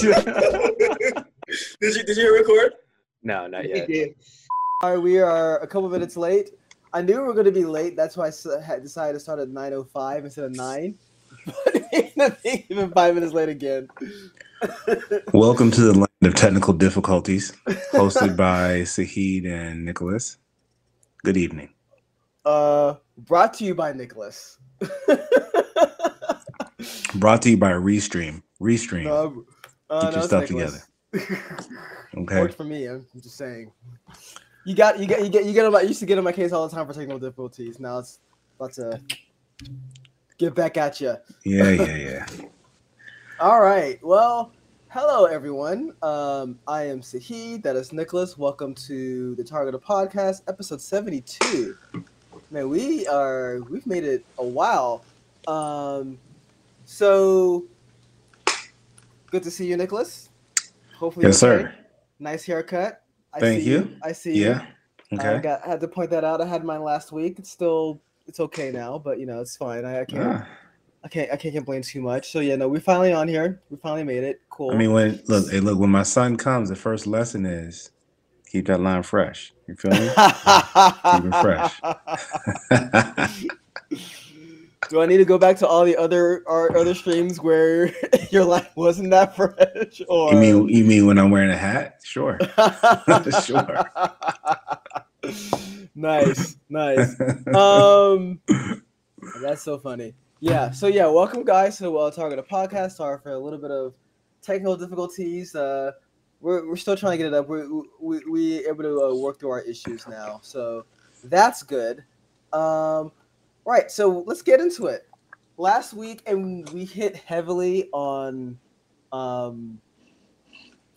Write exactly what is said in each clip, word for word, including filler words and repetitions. Did you did you record? No, not yet. All right, we are a couple minutes late. I knew we were going to be late. That's why I decided to start at nine oh five instead of nine. But even five minutes late again. Welcome to the land of technical difficulties, hosted by Saheed and Nicholas. Good evening. Uh, brought to you by Nicholas. Brought to you by Restream. Restream. No, uh, Get no, your stuff Nicholas. Together. Okay. Worked for me. I'm just saying. You got. You got. You get. You get. I used to get on my case all the time for technical difficulties. Now it's about to get back at you. Yeah. Yeah. Yeah. All right. Well, hello everyone. Um, I am Saheed. That is Nicholas. Welcome to the Targeted Podcast, episode seventy-two. Man, we are. We've made it a while. Um. So good to see you, Nicholas. Hopefully, yes, okay. Sir. Nice haircut. I Thank see you. you. I see. Yeah. You. Okay. Uh, I, got, I had to point that out. I had mine last week. It's still. It's okay now, but you know it's fine. I, I can't. Yeah. I can't. I can't complain too much. So yeah, no, we're finally on here. We finally made it. Cool. I mean, when look, hey, look, when my son comes, the first lesson is keep that line fresh. You feel me? Keep it fresh. Do I need to go back to all the other our other streams where your life wasn't that fresh? Or you mean you mean when I'm wearing a hat? Sure, sure. Nice, nice. Um, that's so funny. Yeah. So yeah, welcome guys to uh, Targeted Podcast. Sorry for a little bit of technical difficulties. Uh, we're we're still trying to get it up. We we we able to uh, work through our issues now, so that's good. Um. All right, so let's get into it. Last week, and we hit heavily on, um,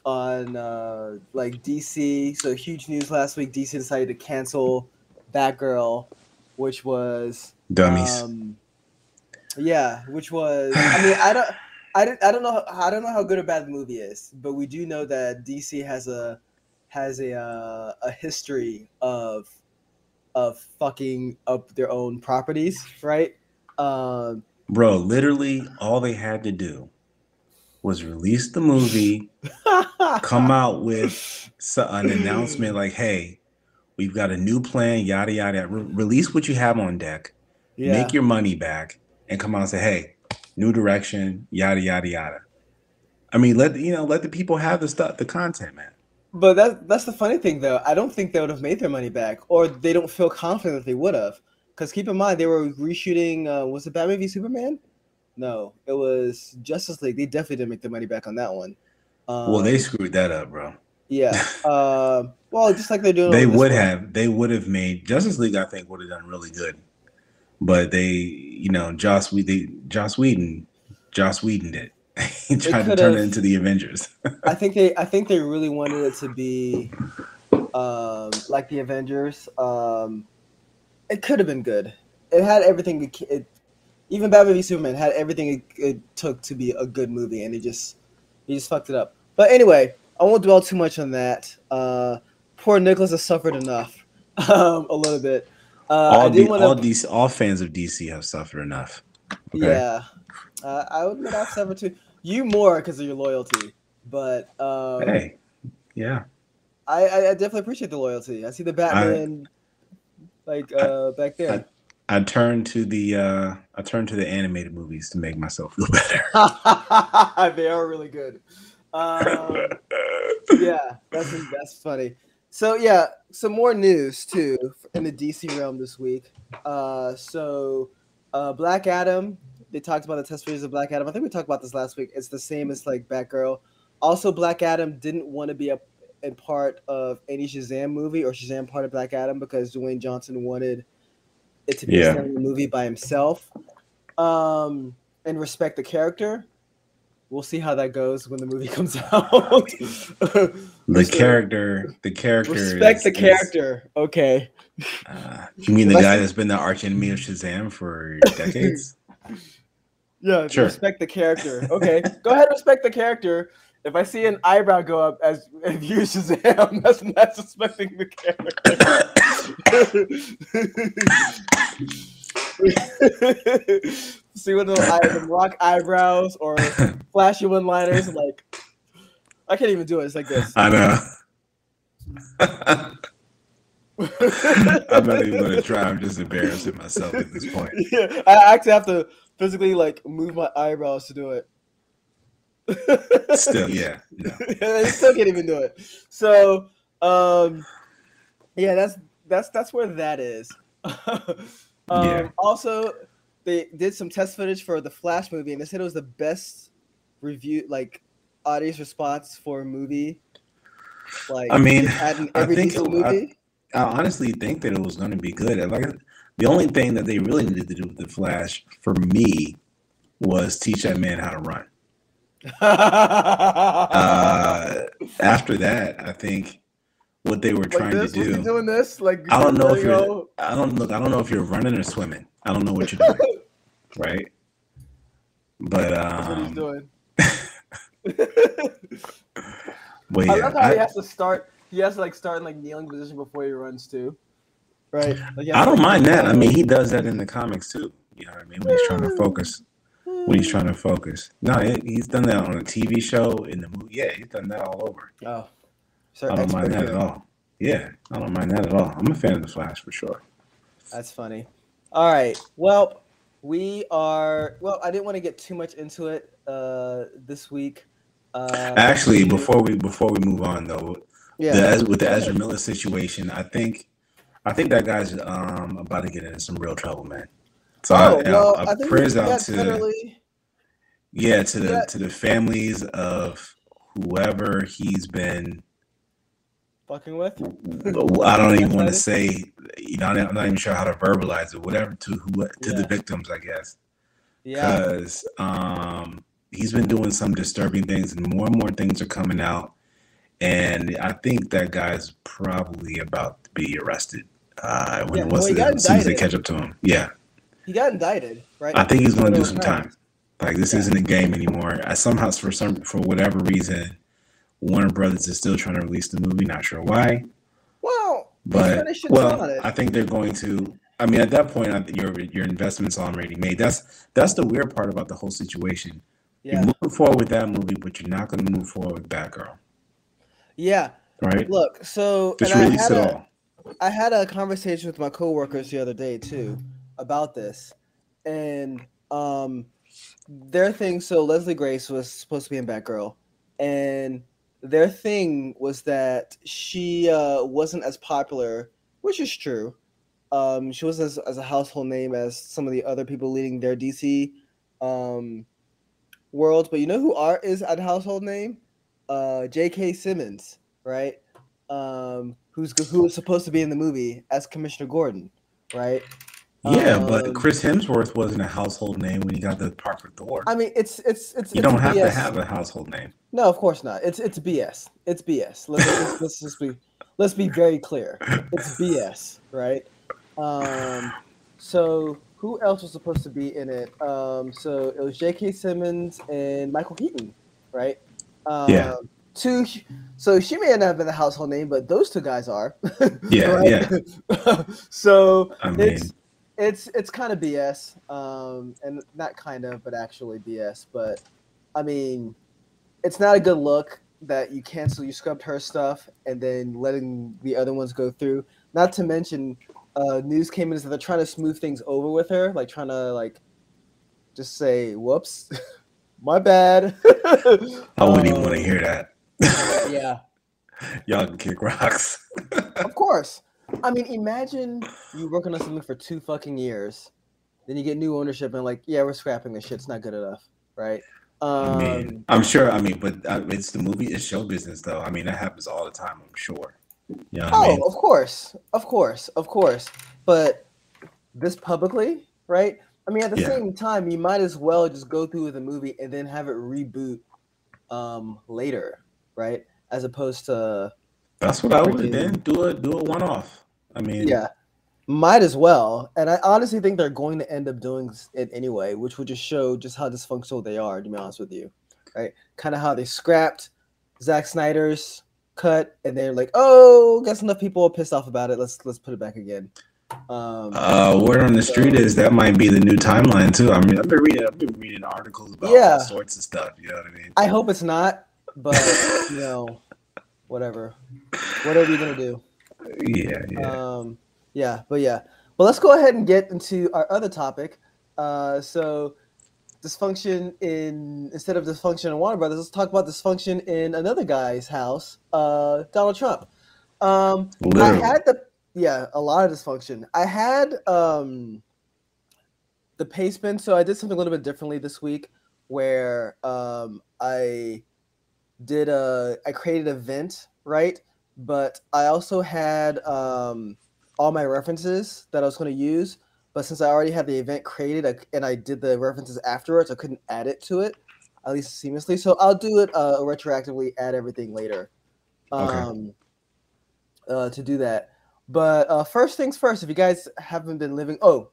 on uh, like D C. So huge news last week: D C decided to cancel Batgirl, which was dummies. Um, yeah, which was. I mean, I don't, I don't, I don't know, I don't know how good or bad the movie is, but we do know that D C has a has a uh, a history of. of fucking up their own properties, right? Um, Bro, literally all they had to do was release the movie, come out with an announcement like, hey, we've got a new plan, yada, yada. Re- release what you have on deck, yeah. Make your money back, and come out and say, hey, new direction, yada, yada, yada. I mean, let you know, let the people have the stuff, the content, man. But that, that's the funny thing, though. I don't think they would have made their money back, or they don't feel confident that they would have. Because keep in mind, they were reshooting, uh, was it Batman v Superman? No, it was Justice League. They definitely didn't make their money back on that one. Um, well, they screwed that up, bro. Yeah. Uh, well, just like they're doing. They would have. They would have made Justice League. I think would have done really good, but they, you know, Joss Whedon, Joss Whedon, Joss Whedon did. He tried to turn it into the Avengers. I think they, I think they really wanted it to be um, like the Avengers. Um, it could have been good. It had everything. It, it, even Batman v Superman had everything it, it took to be a good movie, and it just, he just fucked it up. But anyway, I won't dwell too much on that. Uh, poor Nicholas has suffered enough, um, a little bit. Uh, all, D- wanna... all, D C, all fans of D C have suffered enough. Okay? Yeah. Uh, I would admit I've suffered too. You more because of your loyalty, but um, hey, yeah, I, I definitely appreciate the loyalty. I see the Batman I, like uh, I, back there. I, I turn to the uh, I turn to the animated movies to make myself feel better. They are really good. Um, yeah, that's that's funny. So yeah, some more news too in the D C realm this week. Uh, so uh, Black Adam. They talked about the test phase of Black Adam. I think we talked about this last week. It's the same as like Batgirl. Also, Black Adam didn't want to be a, a part of any Shazam movie or Shazam part of Black Adam because Dwayne Johnson wanted it to be yeah. a movie by himself um, and respect the character. We'll see how that goes when the movie comes out. the character, the character. Respect is, the character. Is, okay. Uh, you mean the guy that's been the arch enemy of Shazam for decades? Yeah, sure. Respect the character. Okay, go ahead, respect the character. If I see an eyebrow go up as if you Shazam, that's not respecting the character. See what those rock eyebrows or flashy one-liners like. I can't even do it. It's like this. I know. I'm not even going to try. I'm just embarrassing myself at this point. Yeah, I actually have to physically like move my eyebrows to do it. Still, yeah. No. I still can't even do it. So, um, yeah, that's that's that's where that is. um, yeah. Also, they did some test footage for the Flash movie, and they said it was the best review, like audience response for a movie. Like, I mean, I think it, movie. I, I honestly think that it was going to be good. Like, the only thing that they really needed to do with the Flash, for me, was teach that man how to run. uh, after that, I think what they were like trying this, to do. You're doing this? Like, I don't know if you're. Out? I don't look. I don't know if you're running or swimming. I don't know what you're doing, right? But um. That's what he's doing. But yeah, I love how I, he has to start. He has to like start in like kneeling position before he runs too, right? Like, I don't mind that. I mean, he does that in the comics too. You know what I mean? When he's trying to focus. When he's trying to focus. No, he's done that on a T V show, in the movie. Yeah, he's done that all over. Oh, so I don't mind that at all. Yeah, I don't mind that at all. I'm a fan of The Flash for sure. That's funny. All right. Well, we are. Well, I didn't want to get too much into it uh, this week. Uh, Actually, before we before we move on though, yeah, the, with the Ezra Miller situation, I think I think that guy's um, about to get into some real trouble, man. So oh, I, well, I, I prayers out to, yeah, to the to the families of whoever he's been fucking with. I don't even want to say, you know, I'm not even sure how to verbalize it. Whatever to who to yeah. the victims, I guess. Yeah, because um, he's been doing some disturbing things, and more and more things are coming out. And I think that guy's probably about to be arrested. Uh, when yeah, once well, the, as soon as they catch up to him, yeah. He got indicted, right? I think he's going to do some time. Like, this yeah. isn't a game anymore. I somehow, for some, for whatever reason, Warner Brothers is still trying to release the movie. Not sure why. Well, but well, it. I think they're going to. I mean, at that point, I, your your investment's already made. That's that's the weird part about the whole situation. Yeah. You're moving forward with that movie, but you're not going to move forward with Batgirl. Yeah. Right. Look, so just release it all. I had a conversation with my coworkers the other day too. About this, and um, their thing. So Leslie Grace was supposed to be in Batgirl, and their thing was that she uh, wasn't as popular, which is true. Um, she wasn't as, as a household name as some of the other people leading their D C um, worlds. But you know who are is a household name? Uh, J K Simmons, right? Um, who's who was supposed to be in the movie as Commissioner Gordon, right? Yeah, um, but Chris Hemsworth wasn't a household name when he got the part for Thor. I mean, it's it's it's. You it's don't have B S. To have a household name. No, of course not. It's it's B S. It's B S. Let's let's, let's just be let's be very clear. It's B S, right? Um, so who else was supposed to be in it? Um, so it was J K Simmons and Michael Keaton, right? Um, yeah. Two, so she may not have been a household name, but those two guys are. Yeah, right? Yeah. So I mean, it's. It's it's kind of B S, um, and not kind of, but actually B S. But I mean, it's not a good look that you cancel, you scrubbed her stuff, and then letting the other ones go through. Not to mention, uh, news came in that they're trying to smooth things over with her, like trying to like just say, "Whoops, my bad." I wouldn't um, even want to hear that. Yeah, y'all can kick rocks. Of course. I mean, imagine you working on something for two fucking years, then you get new ownership and like, yeah, we're scrapping this shit. It's not good enough, right? Um, I mean, I'm sure. I mean, but uh, it's the movie, it's show business, though. I mean, that happens all the time. I'm sure. You know what oh, I mean? of course, of course, of course. But this publicly, right? I mean, at the yeah. same time, you might as well just go through with the movie and then have it reboot um, later, right? As opposed to. That's what I would have done. Do a do a one off. I mean, yeah, might as well. And I honestly think they're going to end up doing it anyway, which would just show just how dysfunctional they are. To be honest with you, right? Kind of how they scrapped Zack Snyder's cut, and they're like, "Oh, guess enough people are pissed off about it. Let's let's put it back again." Um, uh, word on the street is that might be the new timeline too. I mean, I've been reading I've been reading articles about yeah. all sorts of stuff. You know what I mean? I hope it's not. But, you know, whatever. What are we going to do? Yeah, yeah. Um, yeah, but yeah. Well, let's go ahead and get into our other topic. Uh, so dysfunction in, instead of dysfunction in Warner Brothers, let's talk about dysfunction in another guy's house, uh, Donald Trump. Um, I had the, yeah, a lot of dysfunction. I had um, the pace bin, so I did something a little bit differently this week where um, I did a, I created a vent, right? But I also had um, all my references that I was going to use. But since I already had the event created I, and I did the references afterwards, I couldn't add it to it, at least seamlessly. So I'll do it uh, retroactively, add everything later um, okay. uh, to do that. But uh, first things first, if you guys haven't been living, oh,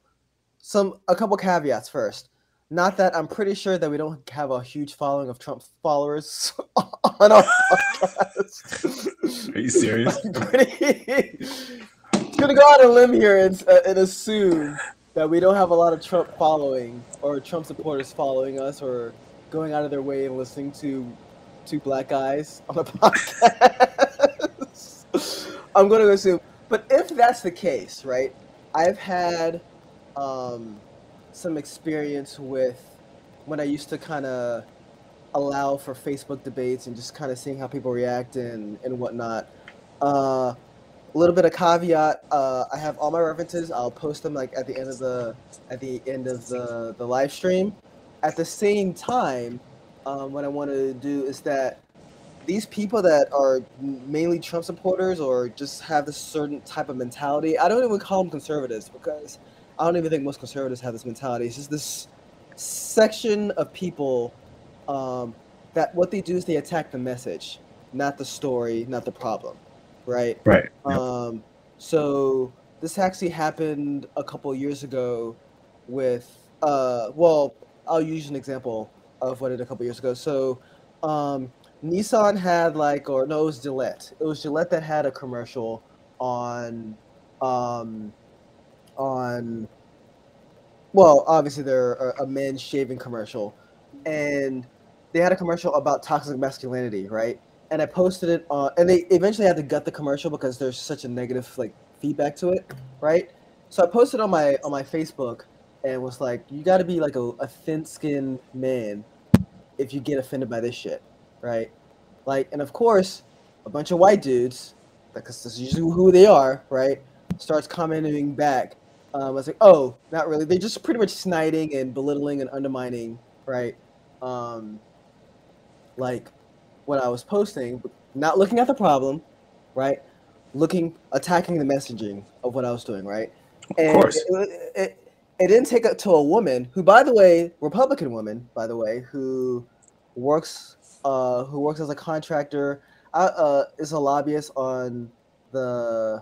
some a couple caveats first. Not that I'm pretty sure that we don't have a huge following of Trump followers on our podcast. Are you serious? I'm pretty... I'm going to go out on a limb here and, uh, and assume that we don't have a lot of Trump following or Trump supporters following us or going out of their way and listening to two black guys on a podcast. I'm going to assume. But if that's the case, right, I've had um, some experience with when I used to kind of allow for Facebook debates and just kind of seeing how people react and, and whatnot. Uh A little bit of caveat. Uh, I have all my references. I'll post them like at the end of the at the end of the, the live stream. At the same time, um, what I want to do is that these people that are mainly Trump supporters or just have this certain type of mentality. I don't even call them conservatives because I don't even think most conservatives have this mentality. It's just this section of people um, that what they do is they attack the message, not the story, not the problem. Right. Right. Yeah. Um, so this actually happened a couple of years ago with, uh, well, I'll use an example of what it a couple of years ago. So um, Nissan had like, or no, it was Gillette. It was Gillette that had a commercial on, um, on, well, obviously they're a, a men's shaving commercial. And they had a commercial about toxic masculinity, right? And I posted it on, and they eventually had to gut the commercial because there's such a negative like feedback to it, right? So I posted on my on my Facebook and was like, you got to be like a, a thin-skinned man if you get offended by this shit, right? Like, and of course, a bunch of white dudes, because this is usually who they are, right? Starts commenting back. Um, I was like, oh, not really. They're just pretty much sniding and belittling and undermining, right? Um, like. What I was posting, not looking at the problem, right? Looking, attacking the messaging of what I was doing, right? And of course. It, it, it didn't take up to a woman who, by the way, Republican woman, by the way, who works, uh, who works as a contractor, uh, is a lobbyist on the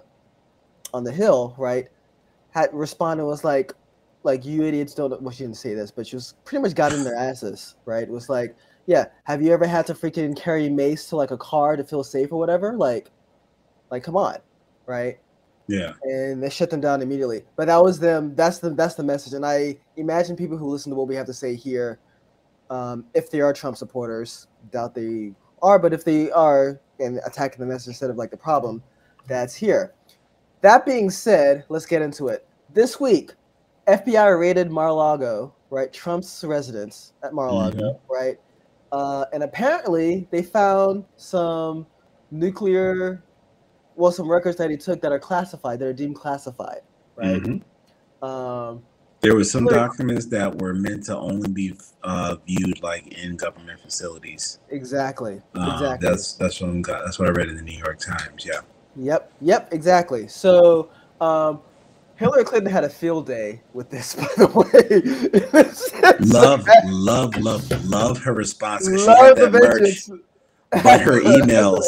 on the Hill, right? Had responded was like, like you idiots don't. Well, she didn't say this, but she was pretty much got in their asses, right? It was like. Yeah, have you ever had to freaking carry a mace to like a car to feel safe or whatever? Like, like come on, right? Yeah. And they shut them down immediately. But that was them. That's the that's the message. And I imagine people who listen to what we have to say here, um, if they are Trump supporters, doubt they are. But if they are, and attacking the message instead of like the problem, that's here. That being said, let's get into it. This week, F B I raided Mar-a-Lago, right? Trump's residence at Mar-a-Lago, mm-hmm. right? Uh, and apparently they found some nuclear, well, some records that he took that are classified, that are deemed classified, right? Mm-hmm. um, there were some documents that were meant to only be uh, viewed like in government facilities. Exactly. Uh, exactly. That's that's what I'm got. That's what I read in the New York Times. Yeah. Yep. Yep. Exactly. So um, Hillary Clinton had a field day with this, by the way. love, love, love, love her response. Love she got that Avengers. Merch. But her emails.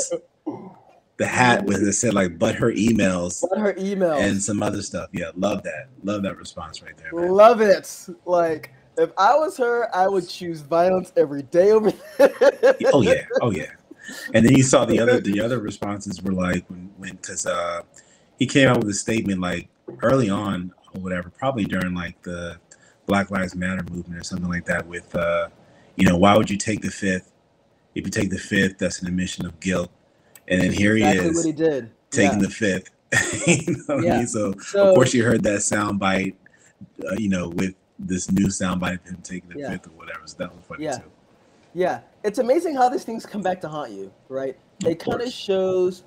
The hat was it said like, but her emails. But her emails. And some other stuff. Yeah, love that. Love that response right there. Man. Love it. Like, if I was her, I would choose violence every day over there. Oh, yeah. Oh, yeah. And then you saw the other the other responses were like, when because uh, he came out with a statement like, early on or whatever, probably during like the Black Lives Matter movement or something like that with, uh, you know, why would you take the fifth If you take the fifth, that's an admission of guilt. And then here exactly he is what he did. taking yeah. the fifth. You know what yeah. I mean? So, so of course you heard that soundbite, uh, you know, with this new soundbite of him taking the yeah. fifth or whatever. So that was funny yeah. too. Yeah, it's amazing how these things come back to haunt you, right? It kind of shows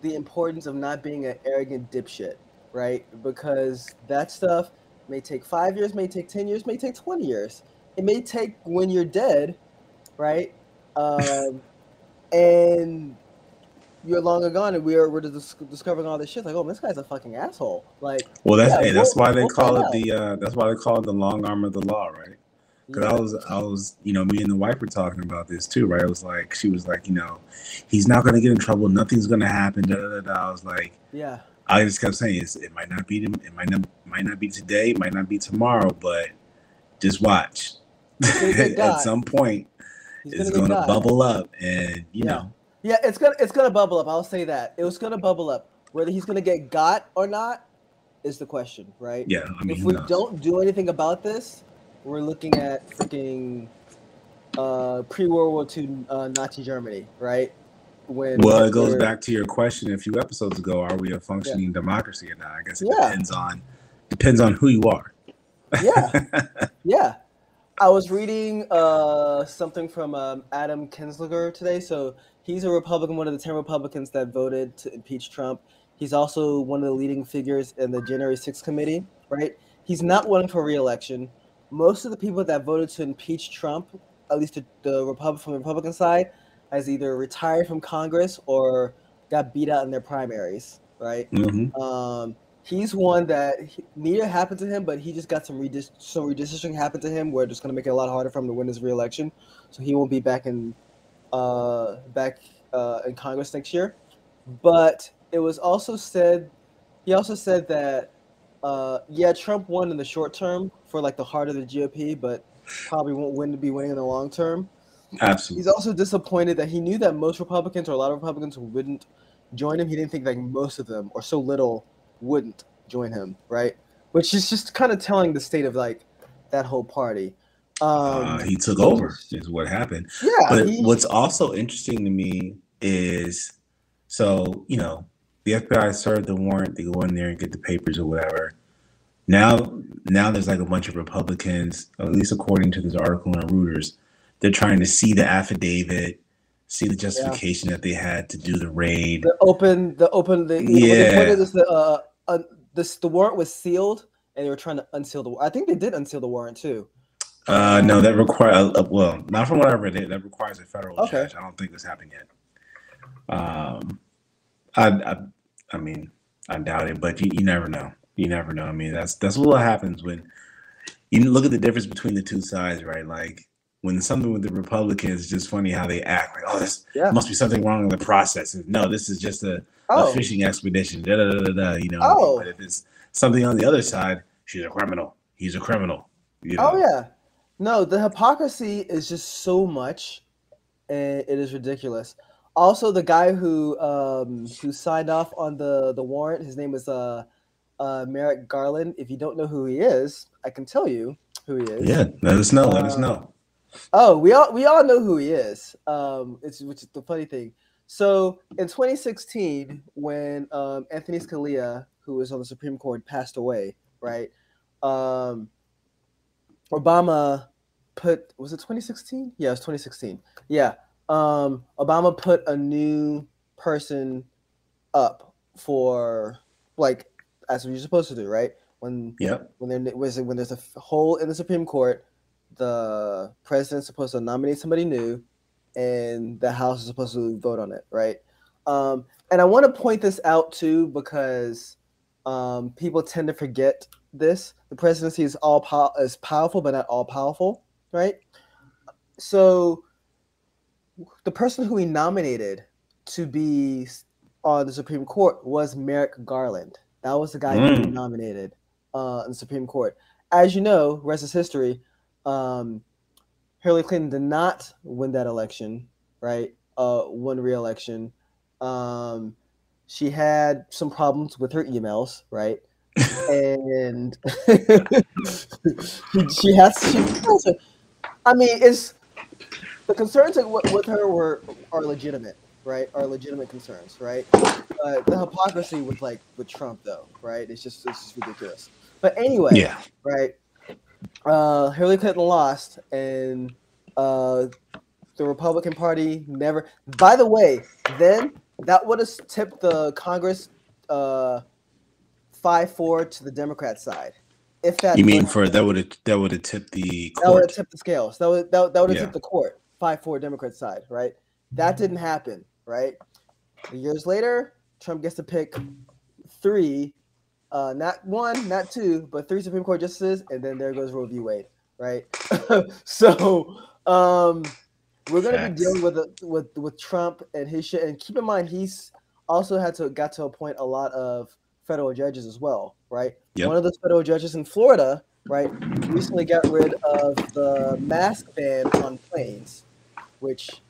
the importance of not being an arrogant dipshit, right? Because that stuff may take five years, may take ten years, may take twenty years. It may take when you're dead, right? Um, and you're long gone, and we're we're dis discovering all this shit. Like, oh, this guy's a fucking asshole. Like, well, that's yeah, hey, that's why they call it the uh, that's why they call it the long arm of the law, right? Because yeah. I was, I was, you know, me and the wife were talking about this too, right? I was like, she was like, you know, he's not going to get in trouble. Nothing's going to happen. Da, da, da, da. I was like, yeah. I just kept saying, it's, it might not be, it might not, might not be today, it might not be tomorrow, but just watch. At some point, he's it's going to bubble up, and you yeah. know, yeah, it's gonna, it's gonna bubble up. I'll say that it was gonna bubble up. Whether he's gonna get got or not is the question, right? Yeah. I mean, if we don't do anything about this, we're looking at freaking uh, pre-World War Two uh, Nazi Germany, right? When well, it goes back to your question a few episodes ago: Are we a functioning yeah. democracy or not? I guess it yeah. depends on depends on who you are. Yeah, yeah. I was reading uh, something from um, Adam Kinzler today. So he's a Republican, one of the ten Republicans that voted to impeach Trump. He's also one of the leading figures in the January sixth committee, right? He's not running for re-election. Most of the people that voted to impeach Trump, at least the, the Republic, from the Republican side, has either retired from Congress or got beat out in their primaries, right? Mm-hmm. um, he's one that he, neither happened to him, but he just got some, redis some redistricting happened to him where it's going to make it a lot harder for him to win his re-election. So he won't be back in, uh, back, uh, in Congress next year. But it was also said, he also said that Uh, yeah, Trump won in the short term for like the heart of the G O P, but probably won't win to be winning in the long term. Absolutely. He's also disappointed that he knew that most Republicans or a lot of Republicans wouldn't join him. He didn't think like most of them or so little wouldn't join him, right? Which is just kind of telling the state of like that whole party. Um, uh, he took over is what happened. Yeah. But he, what's also interesting to me is, so, you know, the F B I served the warrant. They go in there and get the papers or whatever. Now, now there's like a bunch of Republicans, at least according to this article on Reuters, they're trying to see the affidavit, see the justification yeah. that they had to do the raid. The open, the open, the yeah. The, is the, uh, uh, this, the warrant was sealed, and they were trying to unseal the. I think they did unseal the warrant too. Uh, no, that require uh, well, not from what I read. It that requires a federal okay. judge. I don't think that's happened yet. Um, I. I I mean, I doubt it, but you, you never know. You never know. I mean, that's that's what happens when you look at the difference between the two sides, right? Like when something with the Republicans, it's just funny how they act. Like, oh, this yeah. must be something wrong in the process. And no, this is just a, oh. a fishing expedition. Da, da, da, da, da, you know. Oh. But if it's something on the other side, she's a criminal. He's a criminal. You know? Oh yeah. No, the hypocrisy is just so much, and it is ridiculous. Also, the guy who um, who signed off on the the warrant, his name is uh, uh, Merrick Garland. If you don't know who he is, I can tell you who he is. Yeah, let us know. Uh, let us know. Oh, we all we all know who he is. Um, it's which is the funny thing. So in twenty sixteen, when um, Anthony Scalia, who was on the Supreme Court, passed away, right? Um, Obama put was it twenty sixteen? Yeah, it was twenty sixteen. Yeah. Um, Obama put a new person up for like as you're supposed to do, right? When yeah, when there was when there's a hole in the Supreme Court, the president's supposed to nominate somebody new, and the House is supposed to vote on it, right? Um, and I want to point this out too because um, people tend to forget this: the presidency is all pow is powerful, but not all powerful, right? So the person who he nominated to be on the Supreme Court was Merrick Garland. That was the guy mm. who he nominated uh, in the Supreme Court. As you know, rest is history. Um, Hillary Clinton did not win that election, right? Uh, won re-election. Um, she had some problems with her emails, right? And she has. She, I mean, it's. the concerns with her were are legitimate, right? Are legitimate concerns, right? Uh, the hypocrisy with like with Trump, though, right? It's just it's just ridiculous. But anyway, yeah, right. Uh, Hillary Clinton lost, and uh, the Republican Party never. By the way, then that would have tipped the Congress uh, five four to the Democrat side. If that you mean for that would have that would have tipped the court. That would have tipped the scales. That would that, that would have yeah. tipped the court five four Democrat side, right? That didn't happen, right? Years later, Trump gets to pick three. Uh, not one, not two, but three Supreme Court justices, and then there goes Roe v. Wade, right? So um, we're going to be dealing with a, with with Trump and his shit. And keep in mind, he's also had to got to appoint a lot of federal judges as well, right? Yep. One of those federal judges in Florida, right, recently got rid of the mask ban on planes, which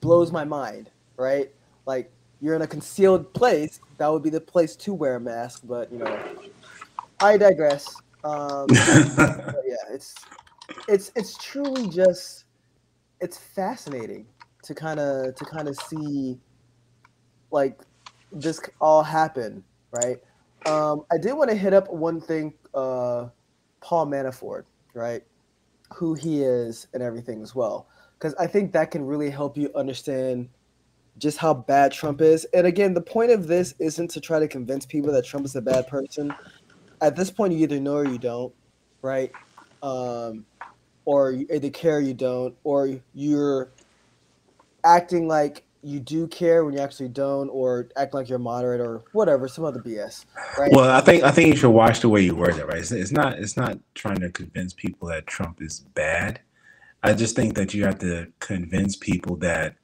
blows my mind, right? Like, you're in a concealed place. That would be the place to wear a mask, but you know, I digress. Um, but yeah, it's it's it's truly just it's fascinating to kind of to kind of see like this all happen, right? Um, I did want to hit up one thing, uh, Paul Manafort, right? Who he is and everything as well, because I think that can really help you understand just how bad Trump is. And again, the point of this isn't to try to convince people that Trump is a bad person. At this point, you either know or you don't, right? Um, or you either care or you don't, or you're acting like you do care when you actually don't, or act like you're moderate or whatever, some other B S, right? Well, I think I think you should watch the way you word it, right? It's, it's not it's not trying to convince people that Trump is bad. I just think that you have to convince people that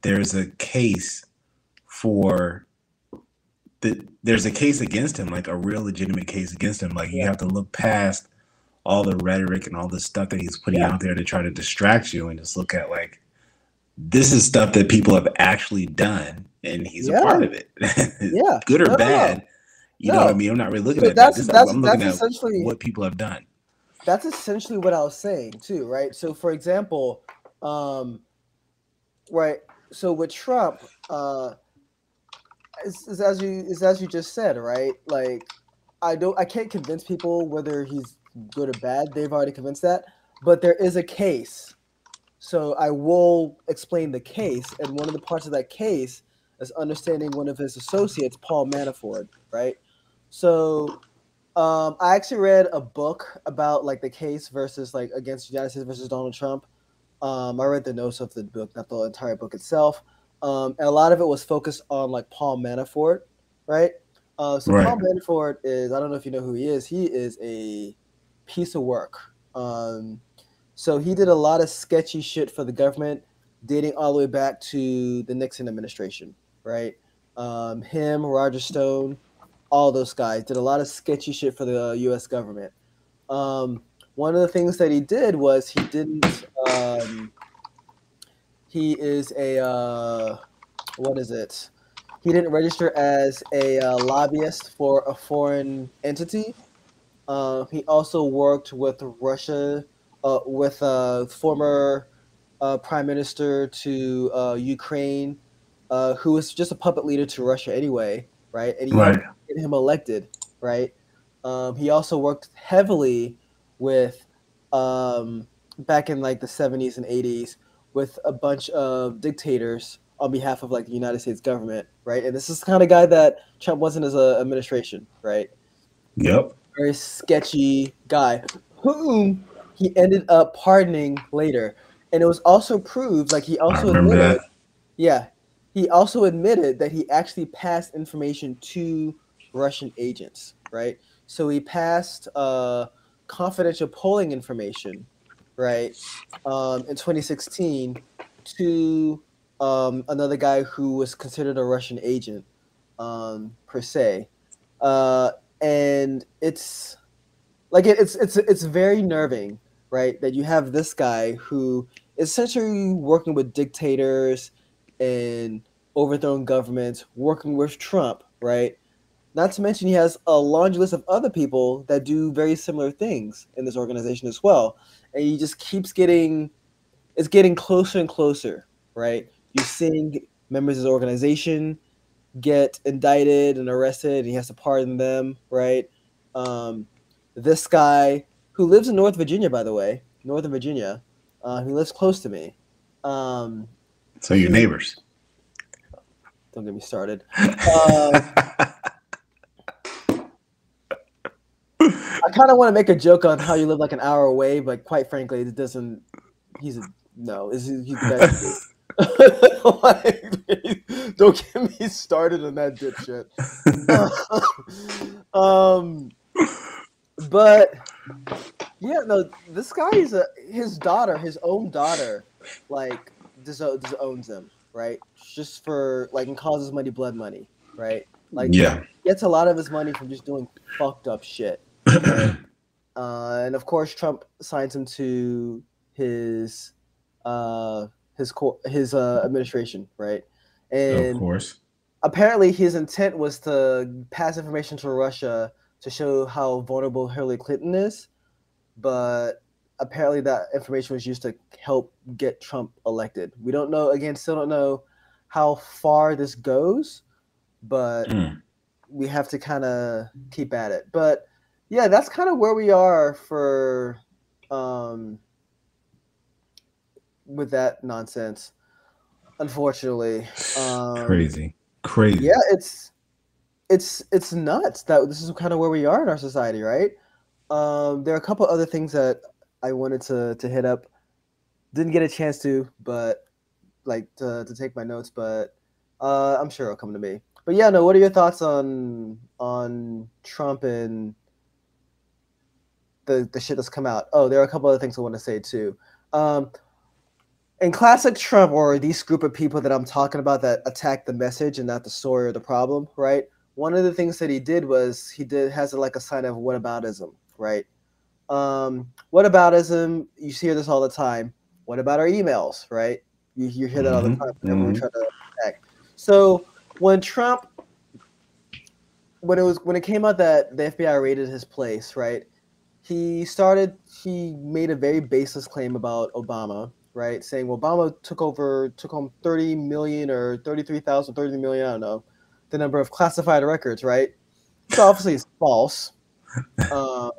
there's a case for the there's a case against him, like a real legitimate case against him. Like you have to look past all the rhetoric and all the stuff that he's putting yeah. out there to try to distract you and just look at like, this is stuff that people have actually done and he's yeah. a part of it. yeah. Good or no, bad. No. You no. know what I mean? I'm not really looking so at that's, that. This that's, I'm looking that's at essentially, what people have done. That's essentially what I was saying too, right? So for example, um, right, so with Trump, uh, it's, it's as you it's as you just said, right? Like, I don't, I can't convince people whether he's good or bad. They've already convinced that, but there is a case, so I will explain the case. And one of the parts of that case is understanding one of his associates, Paul Manafort, right? So, um, I actually read a book about like the case versus like against the United States versus Donald Trump. Um, I read the notes of the book, not the entire book itself. Um, and a lot of it was focused on like Paul Manafort, right? Uh, so right. Paul Manafort is, I don't know if you know who he is. He is a piece of work. Um, so he did a lot of sketchy shit for the government dating all the way back to the Nixon administration, right? Um, him, Roger Stone, all those guys did a lot of sketchy shit for the U S government. Um, one of the things that he did was he didn't, Um, he is a, uh, what is it? He didn't register as a uh, lobbyist for a foreign entity. Uh, he also worked with Russia, uh, with a former uh, prime minister to uh, Ukraine, uh, who was just a puppet leader to Russia anyway, right? And he right. helped get him elected, right? Um, he also worked heavily with... Um, back in like the seventies and eighties with a bunch of dictators on behalf of like the United States government, right? And this is the kind of guy that Trump wasn't as an administration, right? Yep. Very sketchy guy whom he ended up pardoning later. And it was also proved, like he also admitted, that. yeah, he also admitted that he actually passed information to Russian agents, right? So he passed uh, confidential polling information, right, um, in twenty sixteen to um, another guy who was considered a Russian agent, um, per se. Uh, and it's like, it, it's, it's, it's very nerving, right, that you have this guy who is essentially working with dictators and overthrown governments, working with Trump, right? Not to mention he has a laundry list of other people that do very similar things in this organization as well. And he just keeps getting it's getting closer and closer, right? You're seeing members of the organization get indicted and arrested, and he has to pardon them, right? Um, this guy who lives in North Virginia, by the way, Northern Virginia, uh, he lives close to me. Um, so your neighbors. Don't get me started. Uh, I kind of want to make a joke on how you live like an hour away, but quite frankly, it doesn't. He's a no. He's, he's like, don't get me started on that dipshit. um, but yeah, no. This guy is a his daughter, his own daughter, like disowns him, right? Just for like and causes money, blood money, right? Like yeah, gets a lot of his money from just doing fucked up shit. Right? Uh, and of course, Trump signs him to his uh, his his uh, administration, right? And of course, apparently his intent was to pass information to Russia to show how vulnerable Hillary Clinton is, but apparently that information was used to help get Trump elected. We don't know. Again, still don't know how far this goes, but mm. we have to kind of keep at it. But yeah, that's kind of where we are for um, with that nonsense. Unfortunately, um, crazy, crazy. Yeah, it's it's it's nuts that this is kind of where we are in our society, right? Um, there are a couple other things that I wanted to to hit up. Didn't get a chance to, but like to, to take my notes, but uh, I'm sure it'll come to me. But yeah, no. What are your thoughts on on Trump and The, the shit that's come out? Oh, there are a couple other things I want to say too. Um, in classic Trump, or these group of people that I'm talking about that attack the message and not the story or the problem, right? One of the things that he did was he did has like a sign of whataboutism, right? Um, whataboutism, you hear this all the time. What about our emails, right? You, you hear that mm-hmm. all the time when mm-hmm. we try to attack. So when Trump, when it was when it came out that the F B I raided his place, right? He started, he made a very baseless claim about Obama, right? Saying well, Obama took over, took home thirty million or thirty-three thousand, thirty million, I don't know, the number of classified records, right? So obviously it's false. Um,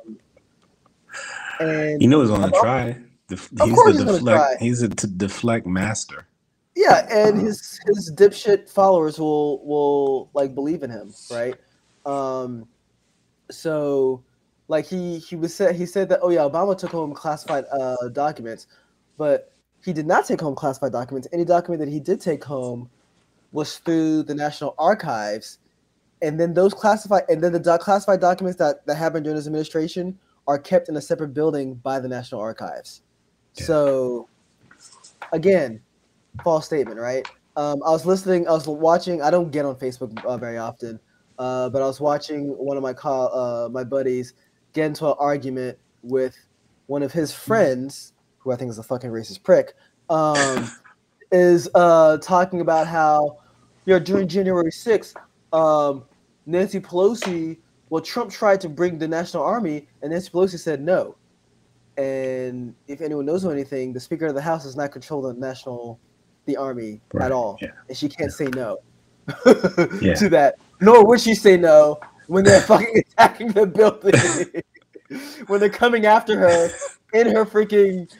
and you know he's going to try. Def he's, of course he's, deflect, try. He's a to deflect master. Yeah, and his, his dipshit followers will, will like believe in him, right? Um, so... Like he he was said he said that oh yeah, Obama took home classified uh, documents, but he did not take home classified documents. Any document that he did take home was through the National Archives, and then those classified and then the doc classified documents that that happened during his administration are kept in a separate building by the National Archives. Yeah. So again, false statement, right? Um, I was listening, I was watching. I don't get on Facebook uh, very often, uh, but I was watching one of my call uh, my buddies get into an argument with one of his friends, who I think is a fucking racist prick, um, is uh, talking about how, you know, during January sixth, um, Nancy Pelosi, well, Trump tried to bring the National Army, and Nancy Pelosi said no. And if anyone knows anything, the Speaker of the House does not control the National, the Army right. at all. Yeah. And she can't say no yeah. to that. Nor would she say no when they're fucking attacking the building, when they're coming after her in her freaking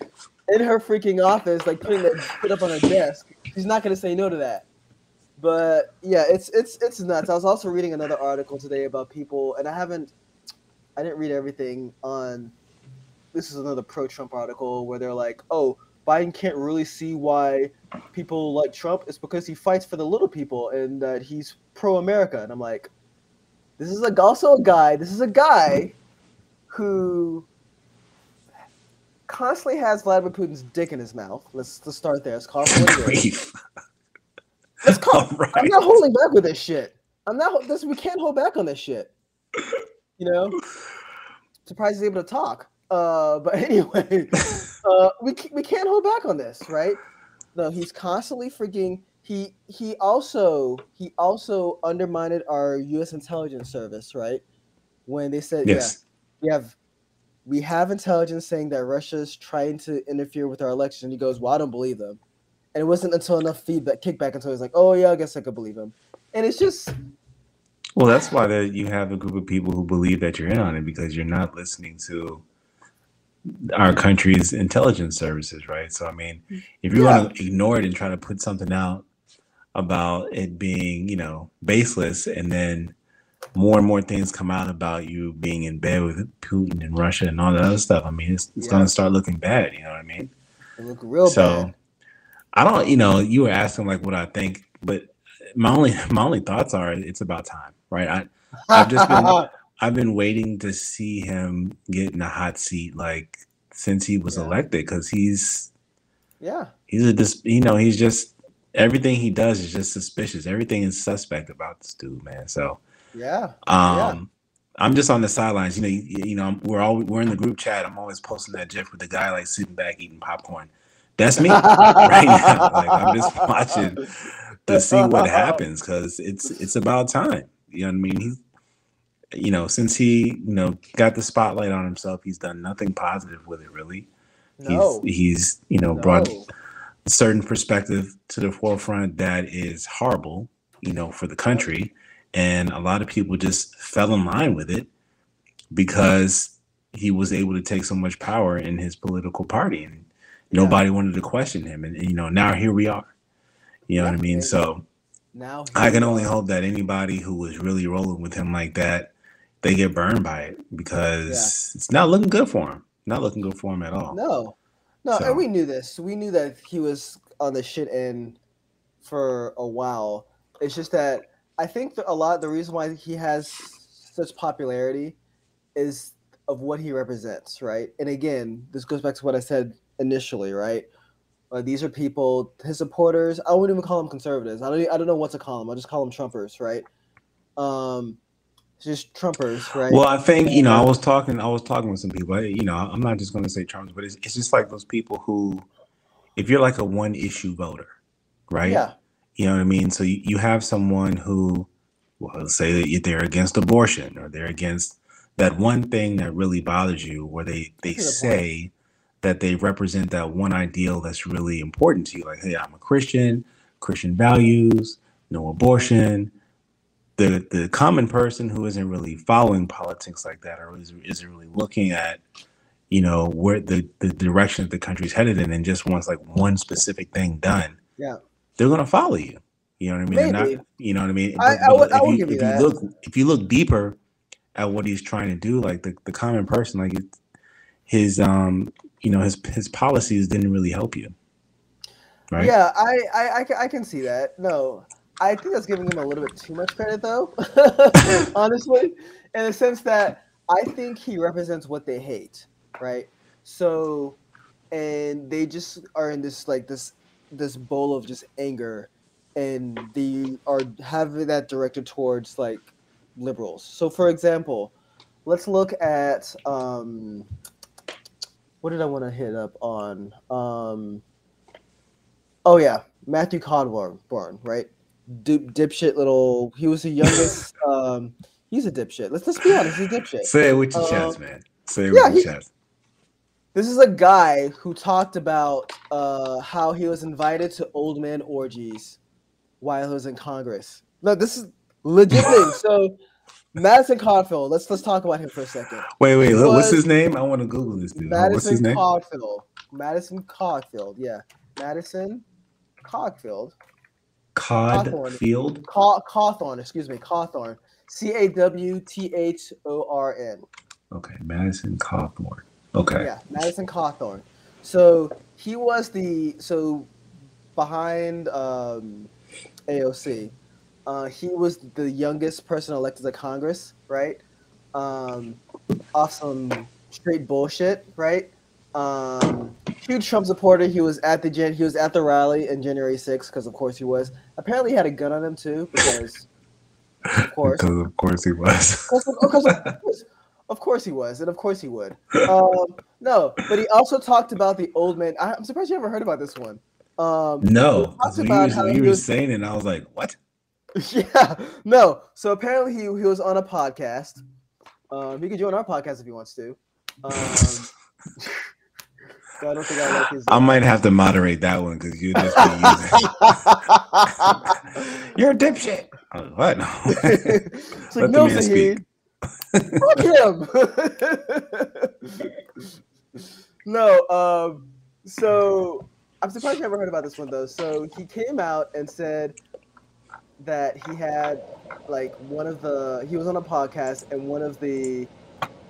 in her freaking office, like putting that shit up on her desk, she's not gonna say no to that. But yeah, it's it's it's nuts. I was also reading another article today about people, and I haven't, I didn't read everything on. This is another pro-Trump article where they're like, oh, Biden can't really see why people like Trump. It's because he fights for the little people and that uh, he's pro-America, and I'm like. This is like also a guy. This is a guy who constantly has Vladimir Putin's dick in his mouth. Let's, let's start there. Let's call it. Let's call. Right. I'm not holding back with this shit. I'm not. This we can't hold back on this shit. You know. Surprised he's able to talk. Uh, but anyway, uh, we we can't hold back on this, right? No, he's constantly freaking. He he also he also undermined our U S intelligence service, right? When they said, yes. yeah, we have we have intelligence saying that Russia is trying to interfere with our election. And he goes, well, I don't believe them. And it wasn't until enough feedback, kickback, until he was like, oh, yeah, I guess I could believe him. And it's just... Well, that's why that you have a group of people who believe that you're in on it, because you're not listening to our country's intelligence services, right? So, I mean, if you yeah. want to ignore it and try to put something out about it being, you know, baseless, and then more and more things come out about you being in bed with Putin and Russia and all that other stuff, I mean, it's, it's yeah. going to start looking bad, you know what I mean? It look real so, bad. I don't, you know, you were asking, like, what I think, but my only my only thoughts are it's about time, right? I, I've just been I've been waiting to see him get in the hot seat, like, since he was yeah. elected, because he's yeah he's a you know he's just everything he does is just suspicious. Everything is suspect about this dude, man. So yeah, um, yeah. I'm just on the sidelines, you know. You, you know, we're all we're in the group chat. I'm always posting that GIF with the guy like sitting back eating popcorn. That's me right now. Like, I'm just watching to see what happens, because it's it's about time. You know what I mean? He's, you know, since he, you know, got the spotlight on himself, he's done nothing positive with it, really. No. He's, he's you know, no. brought a certain perspective to the forefront that is horrible, you know, for the country. And a lot of people just fell in line with it because he was able to take so much power in his political party. And yeah. nobody wanted to question him. And, you know, now here we are. You know yeah, what I mean? Maybe. So now I can only hope that anybody who was really rolling with him like that, they get burned by it, because yeah. it's not looking good for him. Not looking good for him at all. No, no. So. And we knew this. We knew that he was on the shit end for a while. It's just that I think that a lot, the reason why he has such popularity is of what he represents, right? And again, this goes back to what I said initially, right? Uh, these are people, his supporters. I wouldn't even call them conservatives. I don't. I don't know what to call them. I just call them Trumpers, right? Um, just Trumpers, right? Well, I think you know. I was talking. I was talking with some people. I, you know, I'm not just going to say Trumpers, but it's it's just like those people who, if you're like a one issue voter, right? Yeah. You know what I mean. So you, you have someone who, well, say that they're against abortion, or they're against that one thing that really bothers you, or they they say. Point. That they represent that one ideal that's really important to you. Like, hey, I'm a Christian, Christian values, no abortion. The the common person who isn't really following politics like that, or isn't really looking at, you know, where the, the direction that the country's headed in, and just wants like one specific thing done. Yeah. They're gonna follow you. You know what I mean? Maybe. Not, you know what I mean? I, I would, if I would you, give if you that. Look, if you look deeper at what he's trying to do, like the, the common person, like it, his um you know, his his policies didn't really help you, right? Yeah, I I, I, I can see that. No, I think that's giving him a little bit too much credit, though, honestly, in the sense that I think he represents what they hate, right? So, and they just are in this, like, this this bowl of just anger, and they are having that directed towards, like, liberals. So, for example, let's look at... Um, What did I want to hit up on? Um, oh, yeah. Matthew Cawthorn, right? Dip, dipshit little... He was the youngest... um, he's a dipshit. Let's, let's be honest. He's a dipshit. Say it with your um, chest, man. Say it yeah, with your he, chest. This is a guy who talked about uh, how he was invited to old man orgies while he was in Congress. No, this is legit thing. So... Madison Cawthorn. Let's let's talk about him for a second. Wait, wait. Look, what's his name? I want to Google this dude. Madison what's his name? Cawthorn. Madison Cawthorn. Yeah, Madison Cawthorn. Cawthorn. Cawthorn. Excuse me, Cawthorn. C A W T H O R N. Okay, Madison Cawthorn. Okay. Yeah, Madison Cawthorn. So he was the so behind um, A O C. Uh, he was the youngest person elected to Congress, right? Um, off some straight bullshit, right? Um, huge Trump supporter. He was at the gen- he was at the rally in January sixth because, of course, he was. Apparently, he had a gun on him too because, of course, because of course he was. Because of, because of, of, course, of course he was, and of course he would. Um, no, but he also talked about the old man. I, I'm surprised you haven't heard about this one. Um, no, he, he about was, how he was, was saying it, and I was like, what? Yeah, no. So apparently he he was on a podcast. Um, he could join our podcast if he wants to. Um, so I don't think I like his. I might have to moderate that one because you just be using. You're a dipshit. Oh, what? No. It's like, let no, the man speak. Fuck him. No. Um. So I'm surprised you never heard about this one though. So he came out and said that he had like one of the he was on a podcast and one of the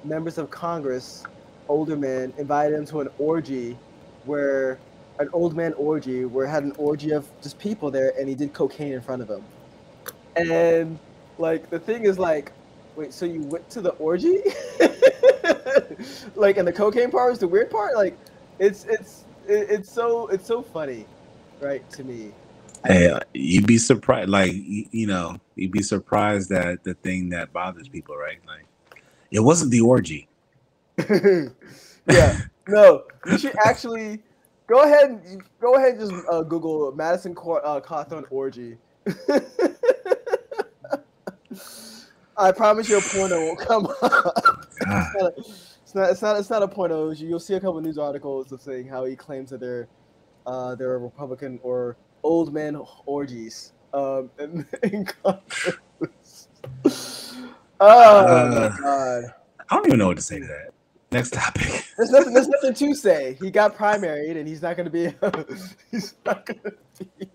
members of Congress, older men, invited him to an orgy where an old man orgy where it had an orgy of just people there, and he did cocaine in front of him. And like the thing is like, wait, so you went to the orgy? Like, and the cocaine part was the weird part? Like it's it's it's so it's so funny, right, to me. Hey, you'd be surprised, like, you, you know, you'd be surprised that the thing that bothers people, right? Like, it wasn't the orgy. Yeah, no, you should actually go ahead and go ahead and just uh, Google Madison Cawthorn orgy. I promise you a porno won't come up. It's not, a, it's, not, it's, not, it's not a porno. You'll see a couple of news articles of saying how he claims that they're, uh, they're a Republican or old man orgies. Um, and, and oh uh, my God. I don't even know what to say to that. Next topic. There's nothing, there's nothing to say. He got primaried and he's not going to be. He's not going to be.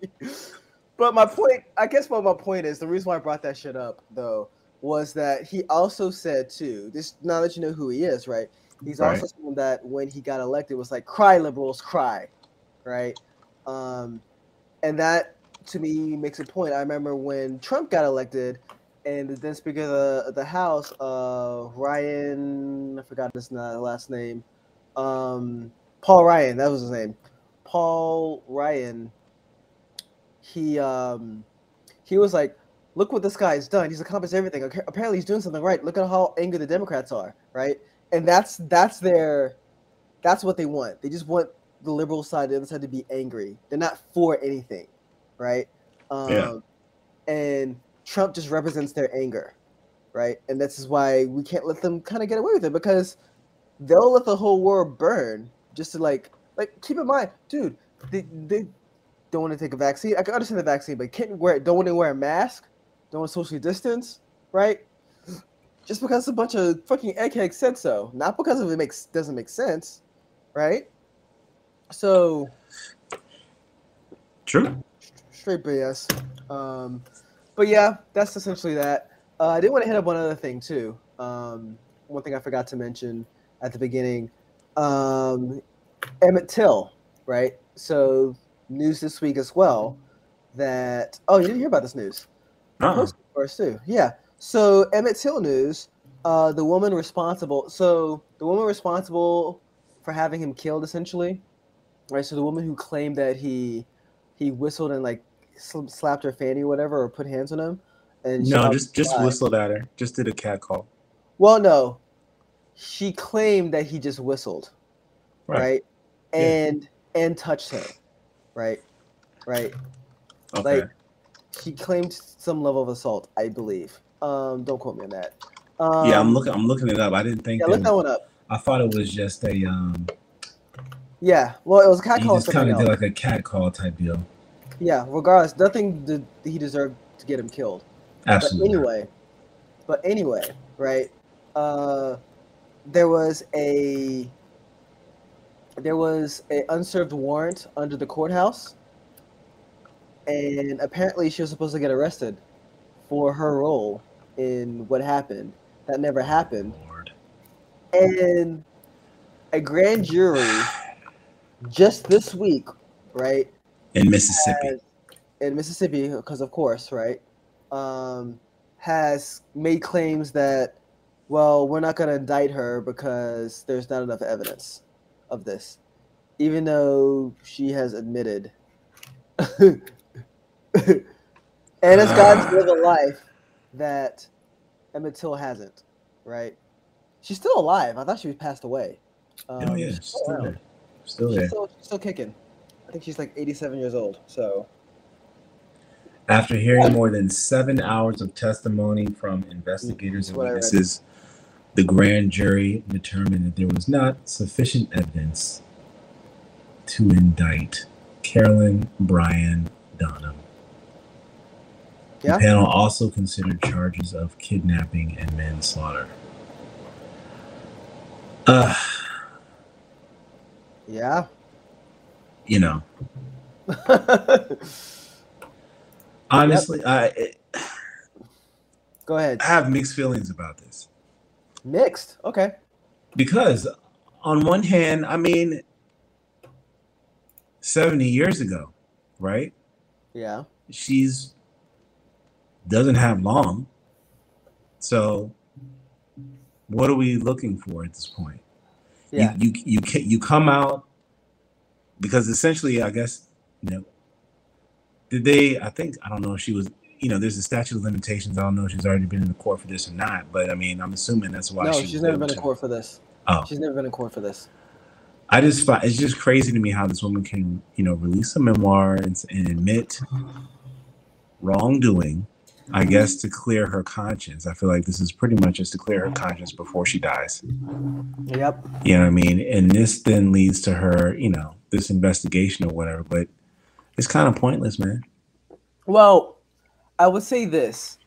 But my point, I guess what my point is, the reason why I brought that shit up, though, was that he also said, too, this, now that you know who he is, right? He's right. Also someone that when he got elected was like, cry, liberals, cry, right? Um, and that, to me, makes a point. I remember when Trump got elected and the then Speaker of the, the House, uh, Ryan, I forgot his last name, um, Paul Ryan, that was his name, Paul Ryan. He um, he was like, look what this guy has done. He's accomplished everything. Apparently, he's doing something right. Look at how angry the Democrats are, right? And that's that's their, that's what they want. They just want the liberal side, the other side, to be angry. They're not for anything, right? Um, yeah. And Trump just represents their anger, right? And this is why we can't let them kind of get away with it, because they'll let the whole world burn just to like like keep in mind, dude. They they. Don't want to take a vaccine. I can understand the vaccine, but can't wear. Don't want to wear a mask. Don't want to socially distance, right? Just because a bunch of fucking eggheads said so, not because of it makes doesn't make sense, right? So, true. Straight B S. Um, but yeah, that's essentially that. Uh, I did want to hit up one other thing too. Um, one thing I forgot to mention at the beginning, um, Emmett Till, right? So. News this week as well that oh you didn't hear about this news uh-huh. First too, yeah. So Emmett Till news, uh, the woman responsible. So the woman responsible for having him killed, essentially, right? So the woman who claimed that he he whistled and like sl slapped her fanny or whatever, or put hands on him, and no, just just died. Whistled at her. Just did a cat call. Well, no, she claimed that he just whistled, right, right? Yeah. and and touched him. Right, right. Okay. Like, she claimed some level of assault, I believe. Um, don't quote me on that. Um, yeah, I'm looking. I'm looking it up. I didn't think. Yeah, that look that was, one up. I thought it was just a. Um, yeah, well, it was a cat call. Just kind of did like a cat call type deal. Yeah. Regardless, nothing did he deserved to get him killed. Absolutely. But anyway, but anyway, right? Uh, there was a. There was an unserved warrant under the courthouse, and apparently she was supposed to get arrested for her role in what happened. That never happened. Lord. And a grand jury just this week, right? In Mississippi. Has, in Mississippi, because of course, right? Um, has made claims that, well, we're not going to indict her because there's not enough evidence of this, even though she has admitted and it's God's will of life that Emmett Till hasn't, right? She's still alive. I thought she was passed away. Um, oh yeah, she's still, still there. Still there. She's still, she's still kicking. I think she's like eighty-seven years old. So after hearing more than seven hours of testimony from investigators and witnesses, The grand jury determined that there was not sufficient evidence to indict Carolyn Bryan Donham. Yeah. The panel also considered charges of kidnapping and manslaughter. Uh, yeah. You know. Honestly, yep. I... It, Go ahead. I have mixed feelings about this. Mixed? Okay. Because on one hand, I mean, seventy years ago, right? Yeah. She's doesn't have long. So what are we looking for at this point? Yeah. You you you, can, you come out because essentially, I guess, you know, did they, I think, I don't know if she was, you know, there's a statute of limitations. I don't know if she's already been in the court for this or not, but I mean, I'm assuming that's why. No, she she's never been in court for this. Oh. She's never been in court for this. I just find it's just crazy to me how this woman can, you know, release a memoir and, and admit wrongdoing, I guess, to clear her conscience. I feel like this is pretty much just to clear her conscience before she dies. Yep. You know what I mean? And this then leads to her, you know, this investigation or whatever, but it's kind of pointless, man. Well, I would say this.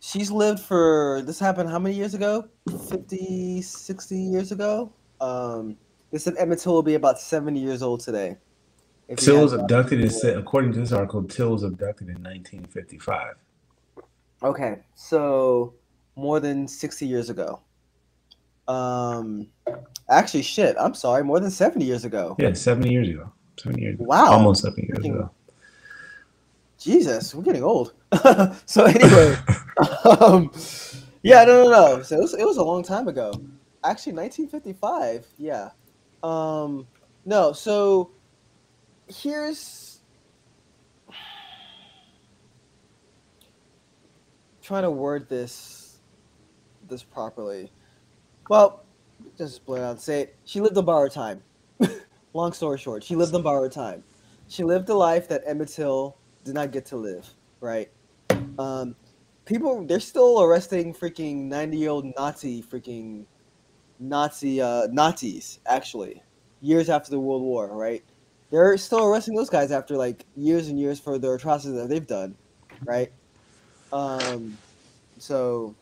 She's lived for, this happened how many years ago? fifty, sixty years ago? Um, they said Emmett Till will be about seventy years old today. Till was abducted, in, according to this article, Till was abducted in nineteen fifty-five. Okay, so more than sixty years ago. Um, actually, shit, I'm sorry, more than seventy years ago. Yeah, seventy years ago. seventy years ago. Wow. Almost seventy years ago. Jesus, we're getting old. So anyway, um, yeah, no, no, no. So it was, it was a long time ago. Actually, nineteen fifty-five, yeah. Um, no, so here's... I'm trying to word this this properly. Well, just blur out and say it. She lived on borrowed time. Long story short, she lived on borrowed time. She lived a life that Emmett Till did not get to live, right? Um, people, they're still arresting freaking ninety-year-old Nazi, freaking Nazi, uh, Nazis, actually, years after the World War, right? They're still arresting those guys after, like, years and years for their atrocities that they've done, right? Um, so,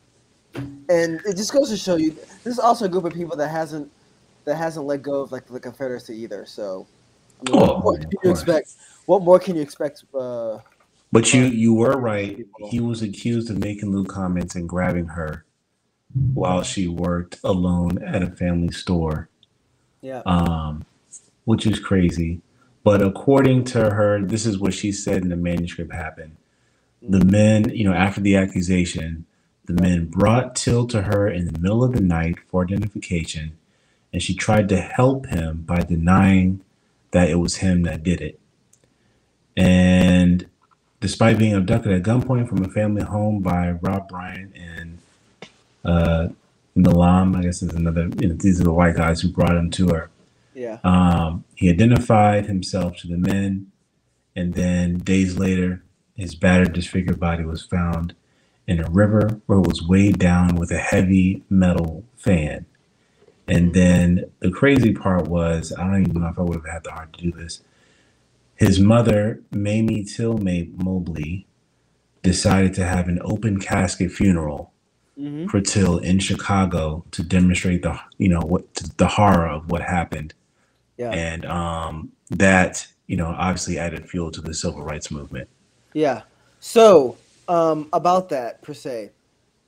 and it just goes to show you, this is also a group of people that hasn't, that hasn't let go of, like, the Confederacy either, so... I mean, oh, what more can you expect? What more can you expect? Uh, but you, you were right. People. He was accused of making lewd comments and grabbing her while she worked alone at a family store. Yeah. Um, which is crazy. But according to her, this is what she said in the manuscript happened. The men, you know, after the accusation, the men brought Till to her in the middle of the night for identification, and she tried to help him by denying that it was him that did it. And despite being abducted at gunpoint from a family home by Rob Bryan and uh, Nilam, I guess is another, you know, these are the white guys who brought him to her. Yeah. Um, he identified himself to the men, and then days later, his battered, disfigured body was found in a river where it was weighed down with a heavy metal fan. And then the crazy part was, I don't even know if I would have had the heart to do this. His mother, Mamie Till Mobley, decided to have an open casket funeral mm-hmm. for Till in Chicago to demonstrate the, you know, what the horror of what happened. Yeah. And um, that, you know, obviously added fuel to the civil rights movement. Yeah. So um, about that per se,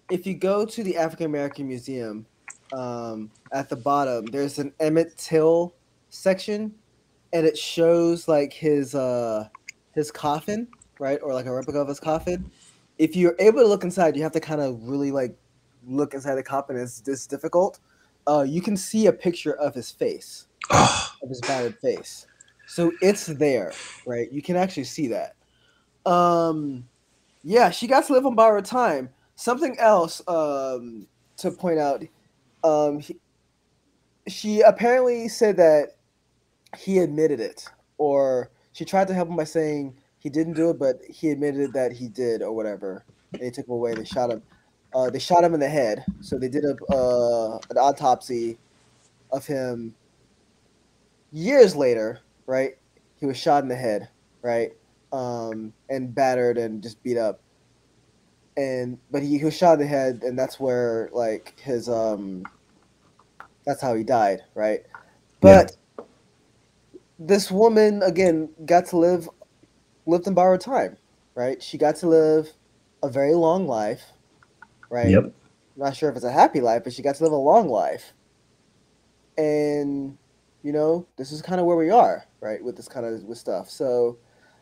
if you go to the African American Museum. Um, at the bottom, there's an Emmett Till section, and it shows like his uh, his coffin, right, or like a replica of his coffin. If you're able to look inside, you have to kind of really like look inside the coffin. It's this difficult. Uh, you can see a picture of his face, of his battered face. So it's there, right? You can actually see that. Um, yeah, she got to live on borrowed time. Something else um, to point out. Um, he, she apparently said that he admitted it, or she tried to help him by saying he didn't do it, but he admitted that he did or whatever. And they took him away. They shot him. Uh, they shot him in the head, so they did a uh, an autopsy of him years later, right? He was shot in the head, right, um, and battered and just beat up. And but he, he was shot in the head, and that's where like his um, that's how he died, right? But yeah. This woman again got to live lived in borrowed time, right? She got to live a very long life. Right. Yep. I'm not sure if it's a happy life, but she got to live a long life. And, you know, this is kind of where we are, right, with this kind of with stuff. So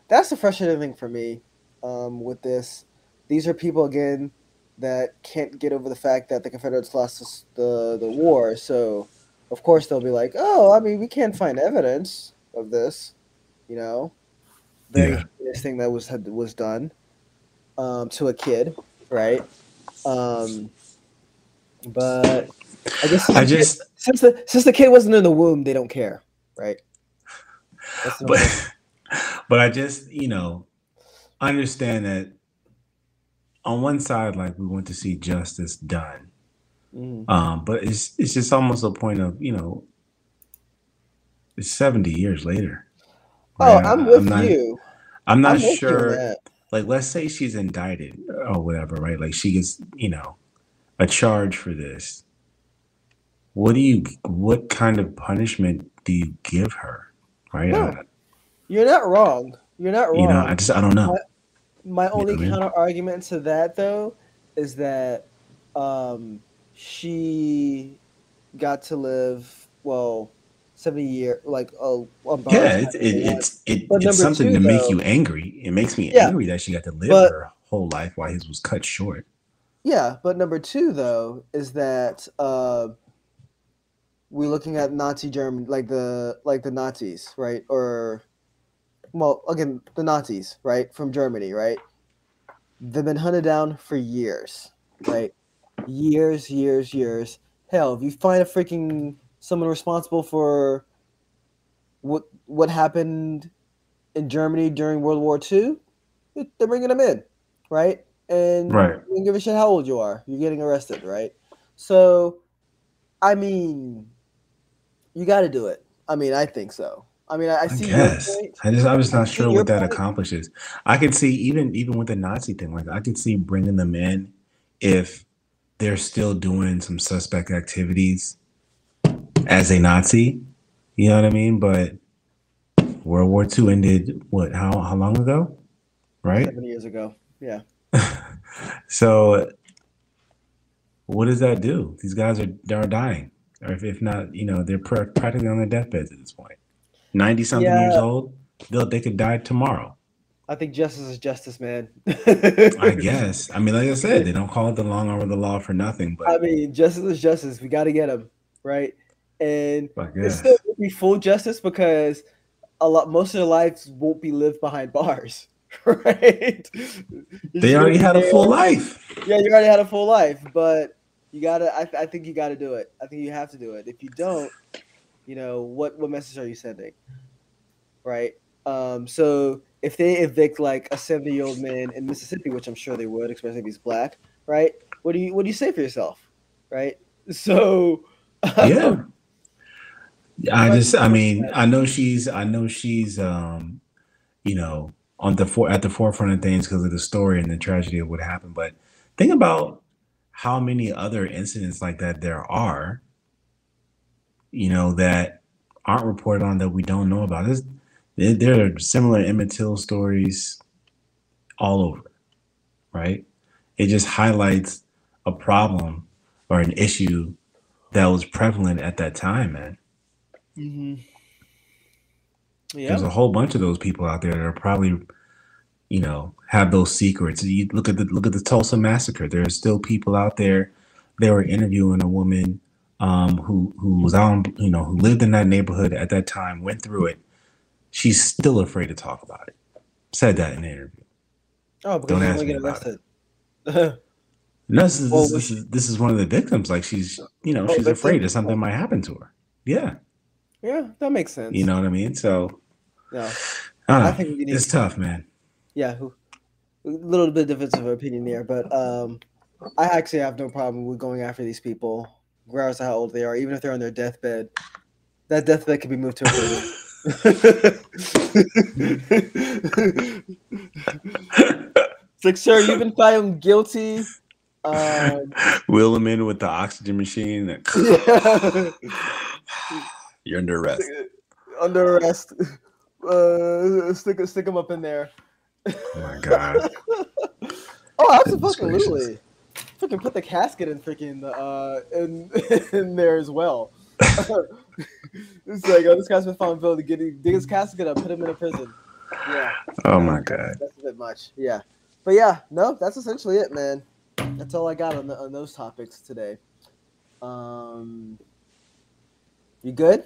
that's the frustrating thing for me um, with this. These are people, again, that can't get over the fact that the Confederates lost the, the war. So, of course, they'll be like, oh, I mean, we can't find evidence of this, you know, yeah. This thing that was, had, was done um, to a kid, right? Um, but I guess I just kid, since the since the kid wasn't in the womb, they don't care, right? But but I just you know understand that on one side, like we want to see justice done, mm. um, but it's it's just almost a point of you know it's seventy years later. Oh, right? I'm with I'm not, you. I'm not I'm sure. Like, let's say she's indicted or whatever, right? Like, she gets, you know, a charge for this. What do you, what kind of punishment do you give her, right? No, I, you're not wrong. You're not wrong. You know, I just, I don't know. My, my only you know, counter argument to that, though, is that um, she got to live, well, seventy years, like a, a yeah, it's it, it's, it, it's something two, to though, make you angry. It makes me yeah, angry that she got to live but, her whole life while his was cut short. Yeah, but number two though is that uh, we're looking at Nazi Germany, like the like the Nazis, right? Or well, again, the Nazis, right, from Germany, right? They've been hunted down for years, right? Years, years, years. Hell, if you find a freaking someone responsible for what what happened in Germany during World War Two, they're bringing them in, right? And right. You don't give a shit how old you are. You're getting arrested, right? So, I mean, you got to do it. I mean, I think so. I mean, I, I see. Yes, I just I'm just not sure what that accomplishes. I could see even even with the Nazi thing, like I could see bringing them in if they're still doing some suspect activities as a Nazi, you know what I mean? But World War Two ended, what, how how long ago? Right? Seven years ago, yeah. So what does that do? These guys are, are dying. Or if, if not, you know, they're pr practically on their deathbeds at this point. ninety-something yeah. years old, they'll, they could die tomorrow. I think justice is justice, man. I guess. I mean, like I said, they don't call it the long arm of the law for nothing. But I mean, justice is justice. We got to get them, right? And it's still won't be full justice because a lot most of their lives won't be lived behind bars, right? They already had a full life. Yeah, you already had a full life, but you gotta. I, I think you gotta do it. I think you have to do it. If you don't, you know what? What message are you sending, right? Um, so if they evict like a seventy-year-old man in Mississippi, which I'm sure they would, especially if he's black, right? What do you What do you say for yourself, right? So yeah. I just, I mean, I know she's, I know she's, um, you know, on the for at the forefront of things because of the story and the tragedy of what happened. But think about how many other incidents like that there are, you know, that aren't reported on that we don't know about. It's, there are similar Emmett Till stories all over, right? It just highlights a problem or an issue that was prevalent at that time, man. Mm-hmm. Yep. There's a whole bunch of those people out there that are probably, you know, have those secrets. You look at the look at the Tulsa massacre. There are still people out there. They were interviewing a woman um, who who was on, you know, who lived in that neighborhood at that time, went through it. She's still afraid to talk about it. Said that in the interview. Oh, because don't ask me get arrested. About it. No, this is, well, this, this is this is one of the victims. Like she's, you know, well, she's afraid that something might happen to her. Yeah. Yeah, that makes sense. You know what I mean? So, yeah, I, I think we need it's to, tough, man. Yeah, a little bit difference of opinion there, but um, I actually have no problem with going after these people, regardless of how old they are, even if they're on their deathbed. That deathbed can be moved to a prison. It's like, sir, you've been found guilty. Um, Wheel him in with the oxygen machine. And you're under arrest. Under arrest. Uh, stick, stick him up in there. Oh my god. Oh, absolutely. Fucking put the casket in freaking uh in in there as well. It's like, oh, this guy's been found guilty. Dig his casket up, put him in a prison. Yeah. Oh my god. That's a bit much. Yeah. But yeah, no, that's essentially it, man. That's all I got on the, on those topics today. Um, you good?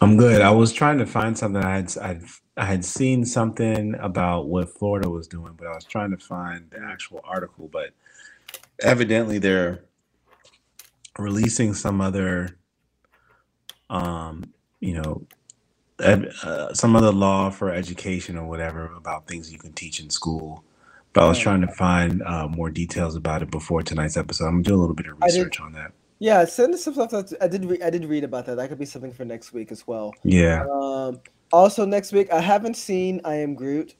I'm good. I was trying to find something. I had I'd, I had seen something about what Florida was doing, but I was trying to find the actual article. But evidently, they're releasing some other, um, you know, uh, some other law for education or whatever about things you can teach in school. But I was trying to find uh, more details about it before tonight's episode. I'm gonna do a little bit of research on that. Yeah, send us some stuff. That I did. Re I did read about that. That could be something for next week as well. Yeah. Um, also next week, I haven't seen I Am Groot.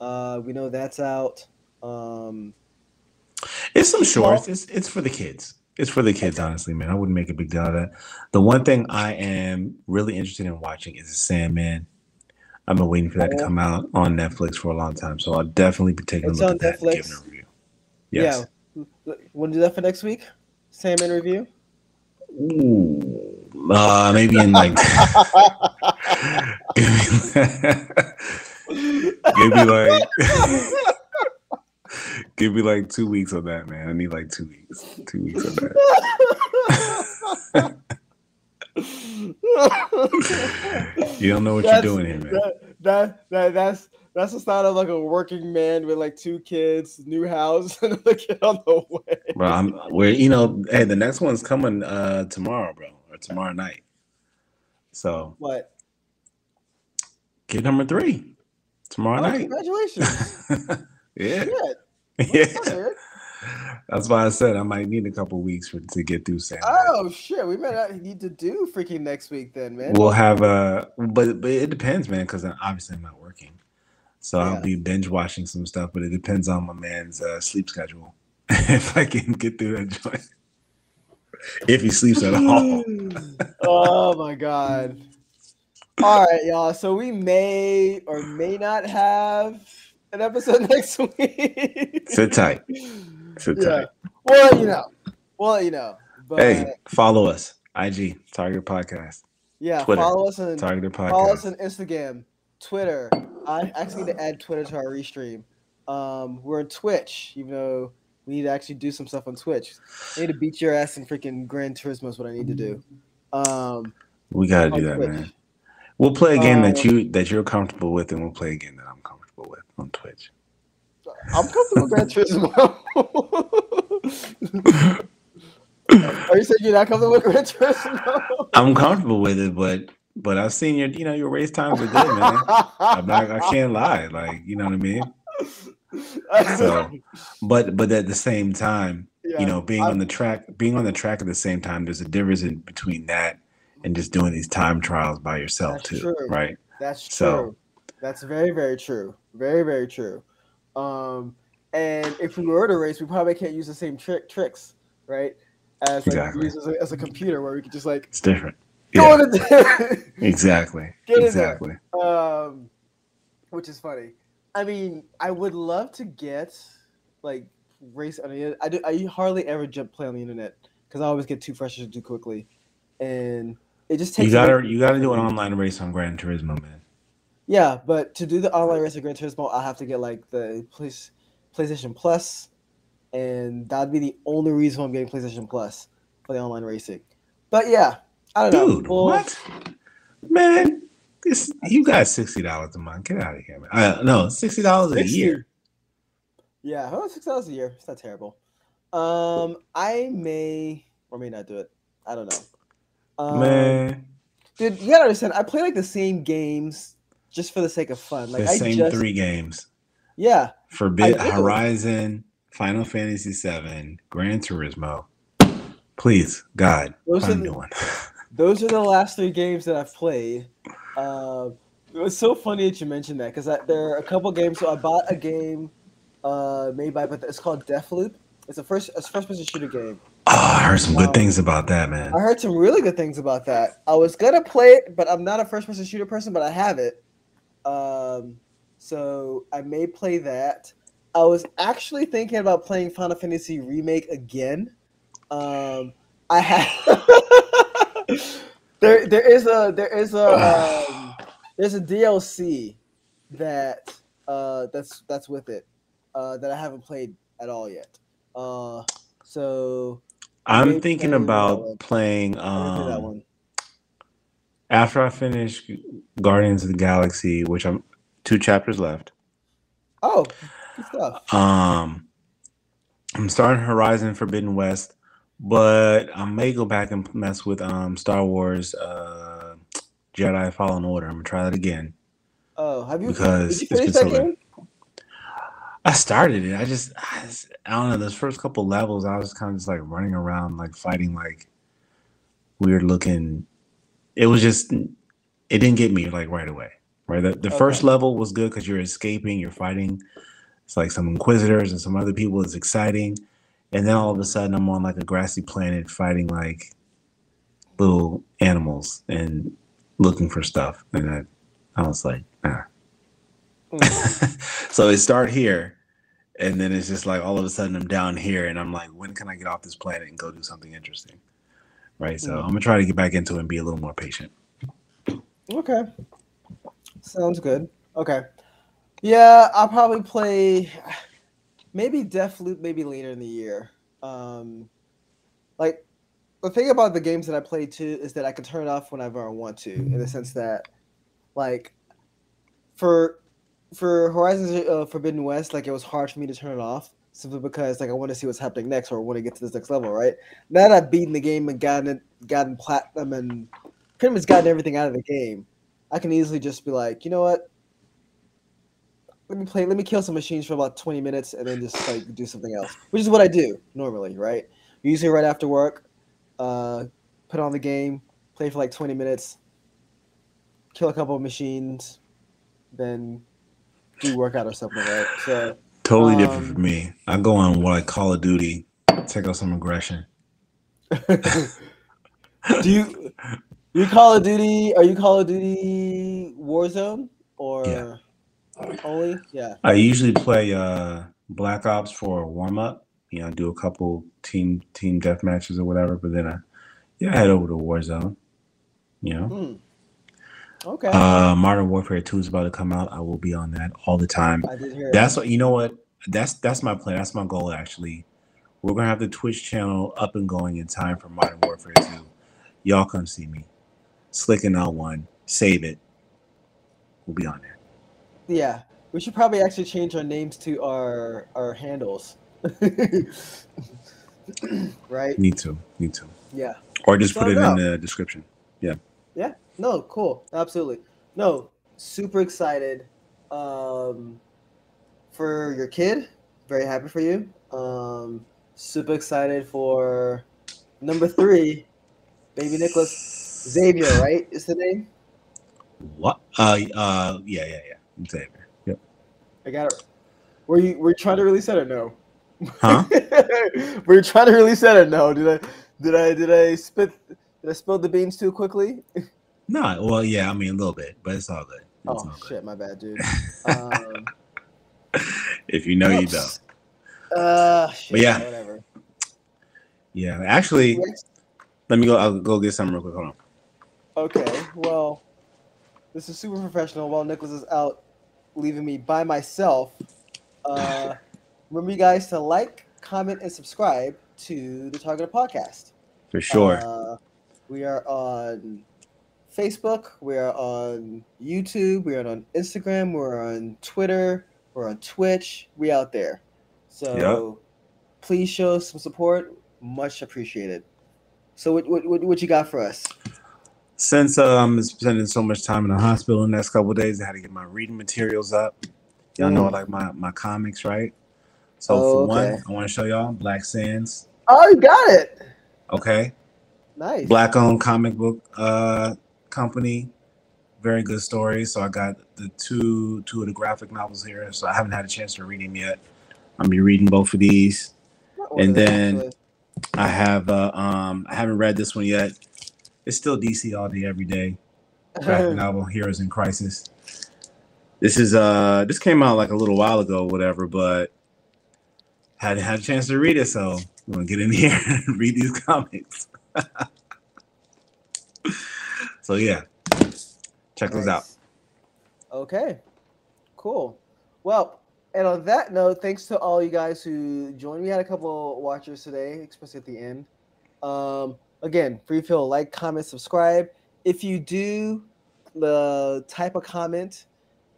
Uh, we know that's out. Um, it's some shorts. It's it's for the kids. It's for the kids, honestly, man. I wouldn't make a big deal out of that. The one thing I am really interested in watching is The Sandman. I've been waiting for that to come out on Netflix for a long time, so I'll definitely be taking it's a look at that Netflix. And giving a review. Yes. Yeah. Want to do that for next week? Sandman review? Ooh, uh, maybe in like give me like give me like two weeks on that, man. I need like two weeks, two weeks on that. You don't know what that's, you're doing here, man. That, that, that, that's that's the style of like a working man with like two kids, new house, and another kid on the way. Bro, I'm, we're, you know, hey, the next one's coming uh, tomorrow, bro, or tomorrow night. So what? Kid number three tomorrow oh, night. Congratulations! Yeah, shit. Yeah. That's why I said I might need a couple weeks for to get through Sandman. Oh shit, we might not need to do freaking next week then, man. We'll have a, but but it depends, man, because obviously I'm not working, so yeah. I'll be binge watching some stuff. But it depends on my man's uh, sleep schedule. If I can get through that joint, if he sleeps at all. Oh my god! All right, y'all. So we may or may not have an episode next week. Sit tight. Sit yeah. tight. Well, you know. Well, you know. But hey, follow us. I G Target Podcast. Yeah, Twitter, follow us on Target Podcast. Follow us on Instagram, Twitter. I actually need to add Twitter to our Restream. Um, we're on Twitch. You know, we need to actually do some stuff on Twitch. I need to beat your ass in freaking Gran Turismo is what I need to do. Um, we gotta do that, Twitch. Man. We'll play a game um, that you that you're comfortable with, and we'll play a game that I'm comfortable with on Twitch. I'm comfortable with Gran Turismo. Are you saying you're not comfortable with Gran Turismo? I'm comfortable with it, but but I've seen your you know your race times are good, man. I'm not, I can't lie, like you know what I mean. So, but but at the same time, yeah, you know, being I'm, on the track, being on the track at the same time, there's a difference in between that and just doing these time trials by yourself too, true. Right? That's so, true. That's very very true. Very very true. Um, and if we were to race, we probably can't use the same trick tricks, right? As like, exactly. as, a, as a computer where we could just like it's different. Yeah. Exactly. Get exactly. Um, which is funny. I mean, I would love to get like race on the internet. I do. I hardly ever jump play on the internet because I always get too frustrated too quickly, and it just takes. You gotta you gotta do an online race on Gran Turismo, man. Yeah, but to do the online race of Gran Turismo, I'll have to get like the PlayStation Plus, and that'd be the only reason I'm getting PlayStation Plus for the online racing. But yeah, I don't Dude, know. Dude, what? Man, this, you got sixty dollars a month. Get out of here, man. Uh, no, sixty dollars a year. Yeah, oh, sixty dollars a year. It's not terrible. Um, I may or may not do it. I don't know. Um, man. Dude, you gotta understand, I play like the same games just for the sake of fun, like the I same just, three games. Yeah, Forbid Horizon, Final Fantasy seven, Gran Turismo. Please, God, find me one. Those are the last three games that I've played. Uh, it was so funny that you mentioned that, because there are a couple games. So I bought a game uh, made by, but it's called Deathloop. It's a first, it's a first-person shooter game. Oh, I heard some good um, things about that, man. I heard some really good things about that. I was gonna play it, but I'm not a first-person shooter person, but I have it. Um, so I may play that. I was actually thinking about playing Final Fantasy Remake again. Um, I have there. There is a there is a um, there's a D L C that uh, that's that's with it uh, that I haven't played at all yet. Uh, so I'm thinking about playing um, that one. After I finish Guardians of the Galaxy, which I'm two chapters left. Oh, good stuff. Um, I'm starting Horizon Forbidden West. But I may go back and mess with um Star Wars uh, Jedi Fallen Order. I'm gonna try that again. Oh, have you? Because did you finish that game? I started it. I just, I just I don't know. Those first couple levels, I was kind of just like running around, like fighting like weird looking. It was just it didn't get me like right away. Right, the, the okay. first level was good because you're escaping, you're fighting. It's like some Inquisitors and some other people. It's exciting. And then all of a sudden, I'm on like a grassy planet fighting like little animals and looking for stuff. And I, I was like, nah. Mm. So it start here. And then it's just like all of a sudden I'm down here. And I'm like, when can I get off this planet and go do something interesting? Right. So mm. I'm going to try to get back into it and be a little more patient. Okay. Sounds good. Okay. Yeah, I'll probably play... Maybe Deathloop, maybe later in the year. Um, like, the thing about the games that I play, too, is that I can turn it off whenever I want to, in the sense that, like, for for Horizon uh, Forbidden West, like, it was hard for me to turn it off, simply because, like, I want to see what's happening next, or I want to get to this next level, right? Now that I've beaten the game and gotten it, gotten platinum and pretty much gotten everything out of the game, I can easily just be like, you know what? Let me play. Let me kill some machines for about twenty minutes, and then just like do something else, which is what I do normally, right? Usually right after work, uh, put on the game, play for like twenty minutes, kill a couple of machines, then do workout or something, right? So totally um, different for me. I go on what I call a duty, take out some aggression. Do you you Call of Duty? Are you Call of Duty Warzone or? Yeah. Only, yeah. I usually play uh, Black Ops for a warm up. You know, do a couple team team death matches or whatever. But then I, yeah, I head over to Warzone. You know, mm. okay. Uh, Modern Warfare two is about to come out. I will be on that all the time. I did hear that's it. What you know. What that's that's my plan. That's my goal. Actually, we're gonna have the Twitch channel up and going in time for Modern Warfare two. Y'all come see me. Slick and L one. Save it. We'll be on there. Yeah, we should probably actually change our names to our our handles, right? Need to, need to. Yeah. Or just so put it no. in the description. Yeah. Yeah. No. Cool. Absolutely. No. Super excited um, for your kid. Very happy for you. Um, super excited for number three, baby Nicholas. Xavier, right? Is the name? What? Uh. Uh. Yeah. Yeah. Yeah. Xavier. Yep. I got it. Were you were you trying to release that or no? Huh? Were you trying to release that or no? Did I did I did I spit did I spill the beans too quickly? No, well yeah, I mean a little bit, but it's all good. It's oh all good. Shit, my bad, dude. um, if you know oops. you know. Uh shit, but yeah. Whatever. Yeah, actually let me go I'll go get some real quick. Hold on. Okay, well this is super professional while Nicholas is out leaving me by myself. Uh, remember you guys to like, comment, and subscribe to the Targeted Podcast. For sure. Uh, we are on Facebook. We are on YouTube. We are on Instagram. We're on Twitter. We're on Twitch. We out there. So yep. Please show some support. Much appreciated. So what, what, what, what you got for us? Since I'm um, spending so much time in the hospital in the next couple of days, I had to get my reading materials up. Y'all know I like my, my comics, right? So oh, for okay. one, I want to show y'all Black Sands. Oh, you got it. Okay. Nice. Black-owned comic book uh, company. Very good story. So I got the two two of the graphic novels here. So I haven't had a chance to read them yet. I'm be reading both of these, and then actually. I have uh, um I haven't read this one yet. It's still D C all day, every day. Graphic novel Heroes in Crisis. This is uh this came out like a little while ago, whatever, but hadn't had a chance to read it, so I'm gonna get in here and read these comics. So yeah. Check those out. Okay, cool. Well, and on that note, thanks to all you guys who joined. We had a couple watchers today, especially at the end. Um, again, free feel, like, comment, subscribe. If you do the uh, type of comment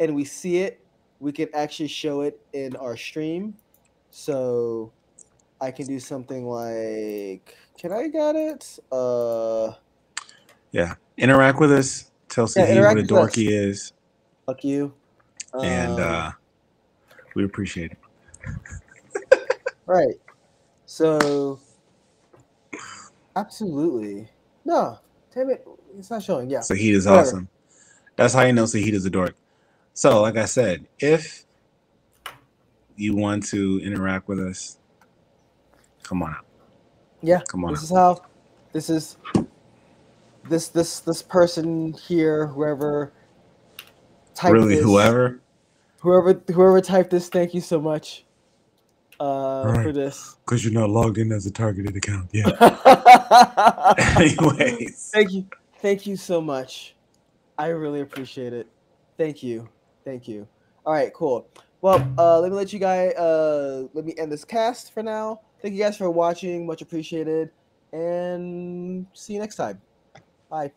and we see it, we can actually show it in our stream. So I can do something like, can I got it? Uh, yeah, interact with us. Tell Saheed yeah, what a dork he is. Fuck you. And uh, we appreciate it. Right. So, absolutely. No, damn it. It's not showing. Yeah. Saheed is Whatever. awesome. That's how you know Saheed is a dork. So, like I said, if you want to interact with us, come on out. Yeah. Come on This out. is how. This is. This this this person here, whoever typed really this, whoever whoever whoever typed this, thank you so much uh, right. for this. Because you're not logged in as a targeted account, yeah. Anyways, thank you, thank you so much. I really appreciate it. Thank you, thank you. All right, cool. Well, uh, let me let you guys uh, let me end this cast for now. Thank you guys for watching, much appreciated, and see you next time. Bye.